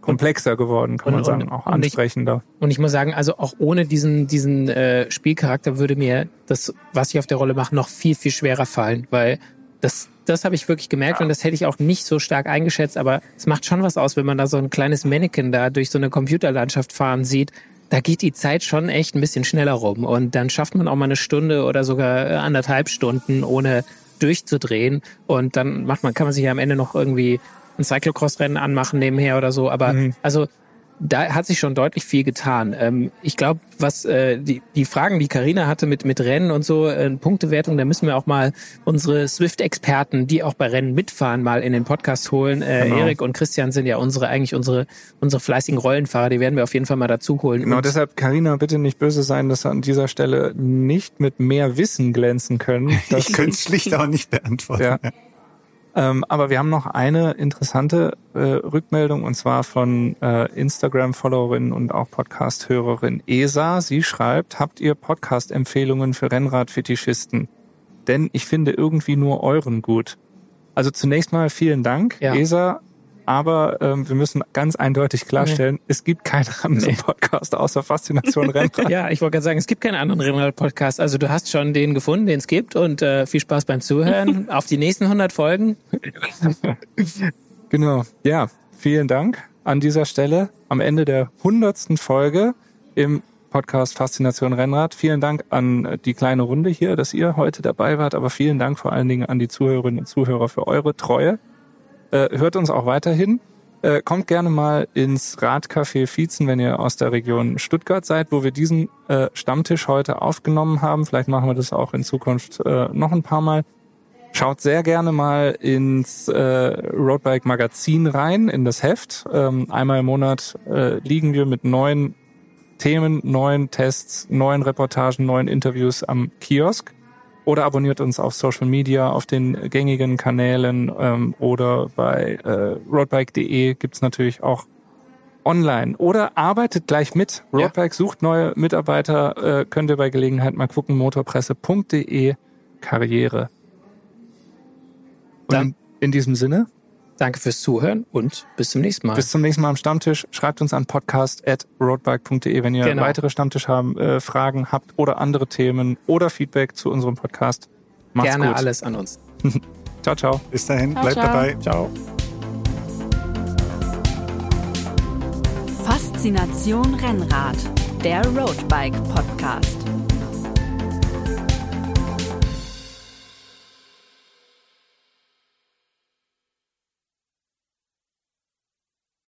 komplexer geworden, kann man sagen, auch ansprechender. Und ich muss sagen, also auch ohne diesen diesen äh, Spielcharakter würde mir das, was ich auf der Rolle mache, noch viel viel schwerer fallen, weil das Das habe ich wirklich gemerkt, ja. Und das hätte ich auch nicht so stark eingeschätzt, aber es macht schon was aus, wenn man da so ein kleines Mannequin da durch so eine Computerlandschaft fahren sieht. Da geht die Zeit schon echt ein bisschen schneller rum und dann schafft man auch mal eine Stunde oder sogar anderthalb Stunden ohne durchzudrehen und dann macht man, kann man sich ja am Ende noch irgendwie ein Cyclocross-Rennen anmachen nebenher oder so. Aber mhm. also da hat sich schon deutlich viel getan. Ähm, ich glaube, was äh, die, die Fragen, die Carina hatte mit mit Rennen und so, äh, Punktewertung, da müssen wir auch mal unsere Zwift-Experten, die auch bei Rennen mitfahren, mal in den Podcast holen. Äh, genau. Erik und Christian sind ja unsere eigentlich unsere unsere fleißigen Rollenfahrer, die werden wir auf jeden Fall mal dazu holen. Genau, und deshalb, Carina, bitte nicht böse sein, dass wir an dieser Stelle nicht mit mehr Wissen glänzen können. Das ich könnte es schlicht auch nicht beantworten. Ja. Ähm, aber wir haben noch eine interessante äh, Rückmeldung, und zwar von äh, Instagram-Followerin und auch Podcast-Hörerin Esa. Sie schreibt, habt ihr Podcast-Empfehlungen für Rennrad-Fetischisten? Denn ich finde irgendwie nur euren gut. Also zunächst mal vielen Dank, ja. Esa. Aber ähm, wir müssen ganz eindeutig klarstellen, nee. es gibt keinen anderen nee. Podcast außer Faszination Rennrad. Ja, ich wollte gerade sagen, es gibt keinen anderen Rennrad-Podcast. Also du hast schon den gefunden, den es gibt, und äh, viel Spaß beim Zuhören. Auf die nächsten hundert Folgen. Genau, ja, vielen Dank an dieser Stelle am Ende der hundertsten Folge im Podcast Faszination Rennrad. Vielen Dank an die kleine Runde hier, dass ihr heute dabei wart, aber vielen Dank vor allen Dingen an die Zuhörerinnen und Zuhörer für eure Treue. Äh, hört uns auch weiterhin. Äh, kommt gerne mal ins Radcafé Vietzen, wenn ihr aus der Region Stuttgart seid, wo wir diesen äh, Stammtisch heute aufgenommen haben. Vielleicht machen wir das auch in Zukunft äh, noch ein paar Mal. Schaut sehr gerne mal ins äh, Roadbike Magazin rein, in das Heft. Ähm, einmal im Monat äh, liegen wir mit neuen Themen, neuen Tests, neuen Reportagen, neuen Interviews am Kiosk. Oder abonniert uns auf Social Media, auf den gängigen Kanälen, ähm, oder bei äh, roadbike punkt de gibt's natürlich auch online. Oder arbeitet gleich mit. Roadbike ja. sucht neue Mitarbeiter. Äh, könnt ihr bei Gelegenheit mal gucken. motorpresse punkt de Karriere. Und Dann, in diesem Sinne. Danke fürs Zuhören und bis zum nächsten Mal. Bis zum nächsten Mal am Stammtisch. Schreibt uns an podcast at roadbike punkt de, wenn ihr genau. weitere Stammtisch haben, äh, Fragen habt oder andere Themen oder Feedback zu unserem Podcast. Macht's Gerne gut. alles an uns. Ciao, ciao. Bis dahin. Ciao, bleibt ciao. dabei. Ciao. Faszination Rennrad, der Roadbike Podcast.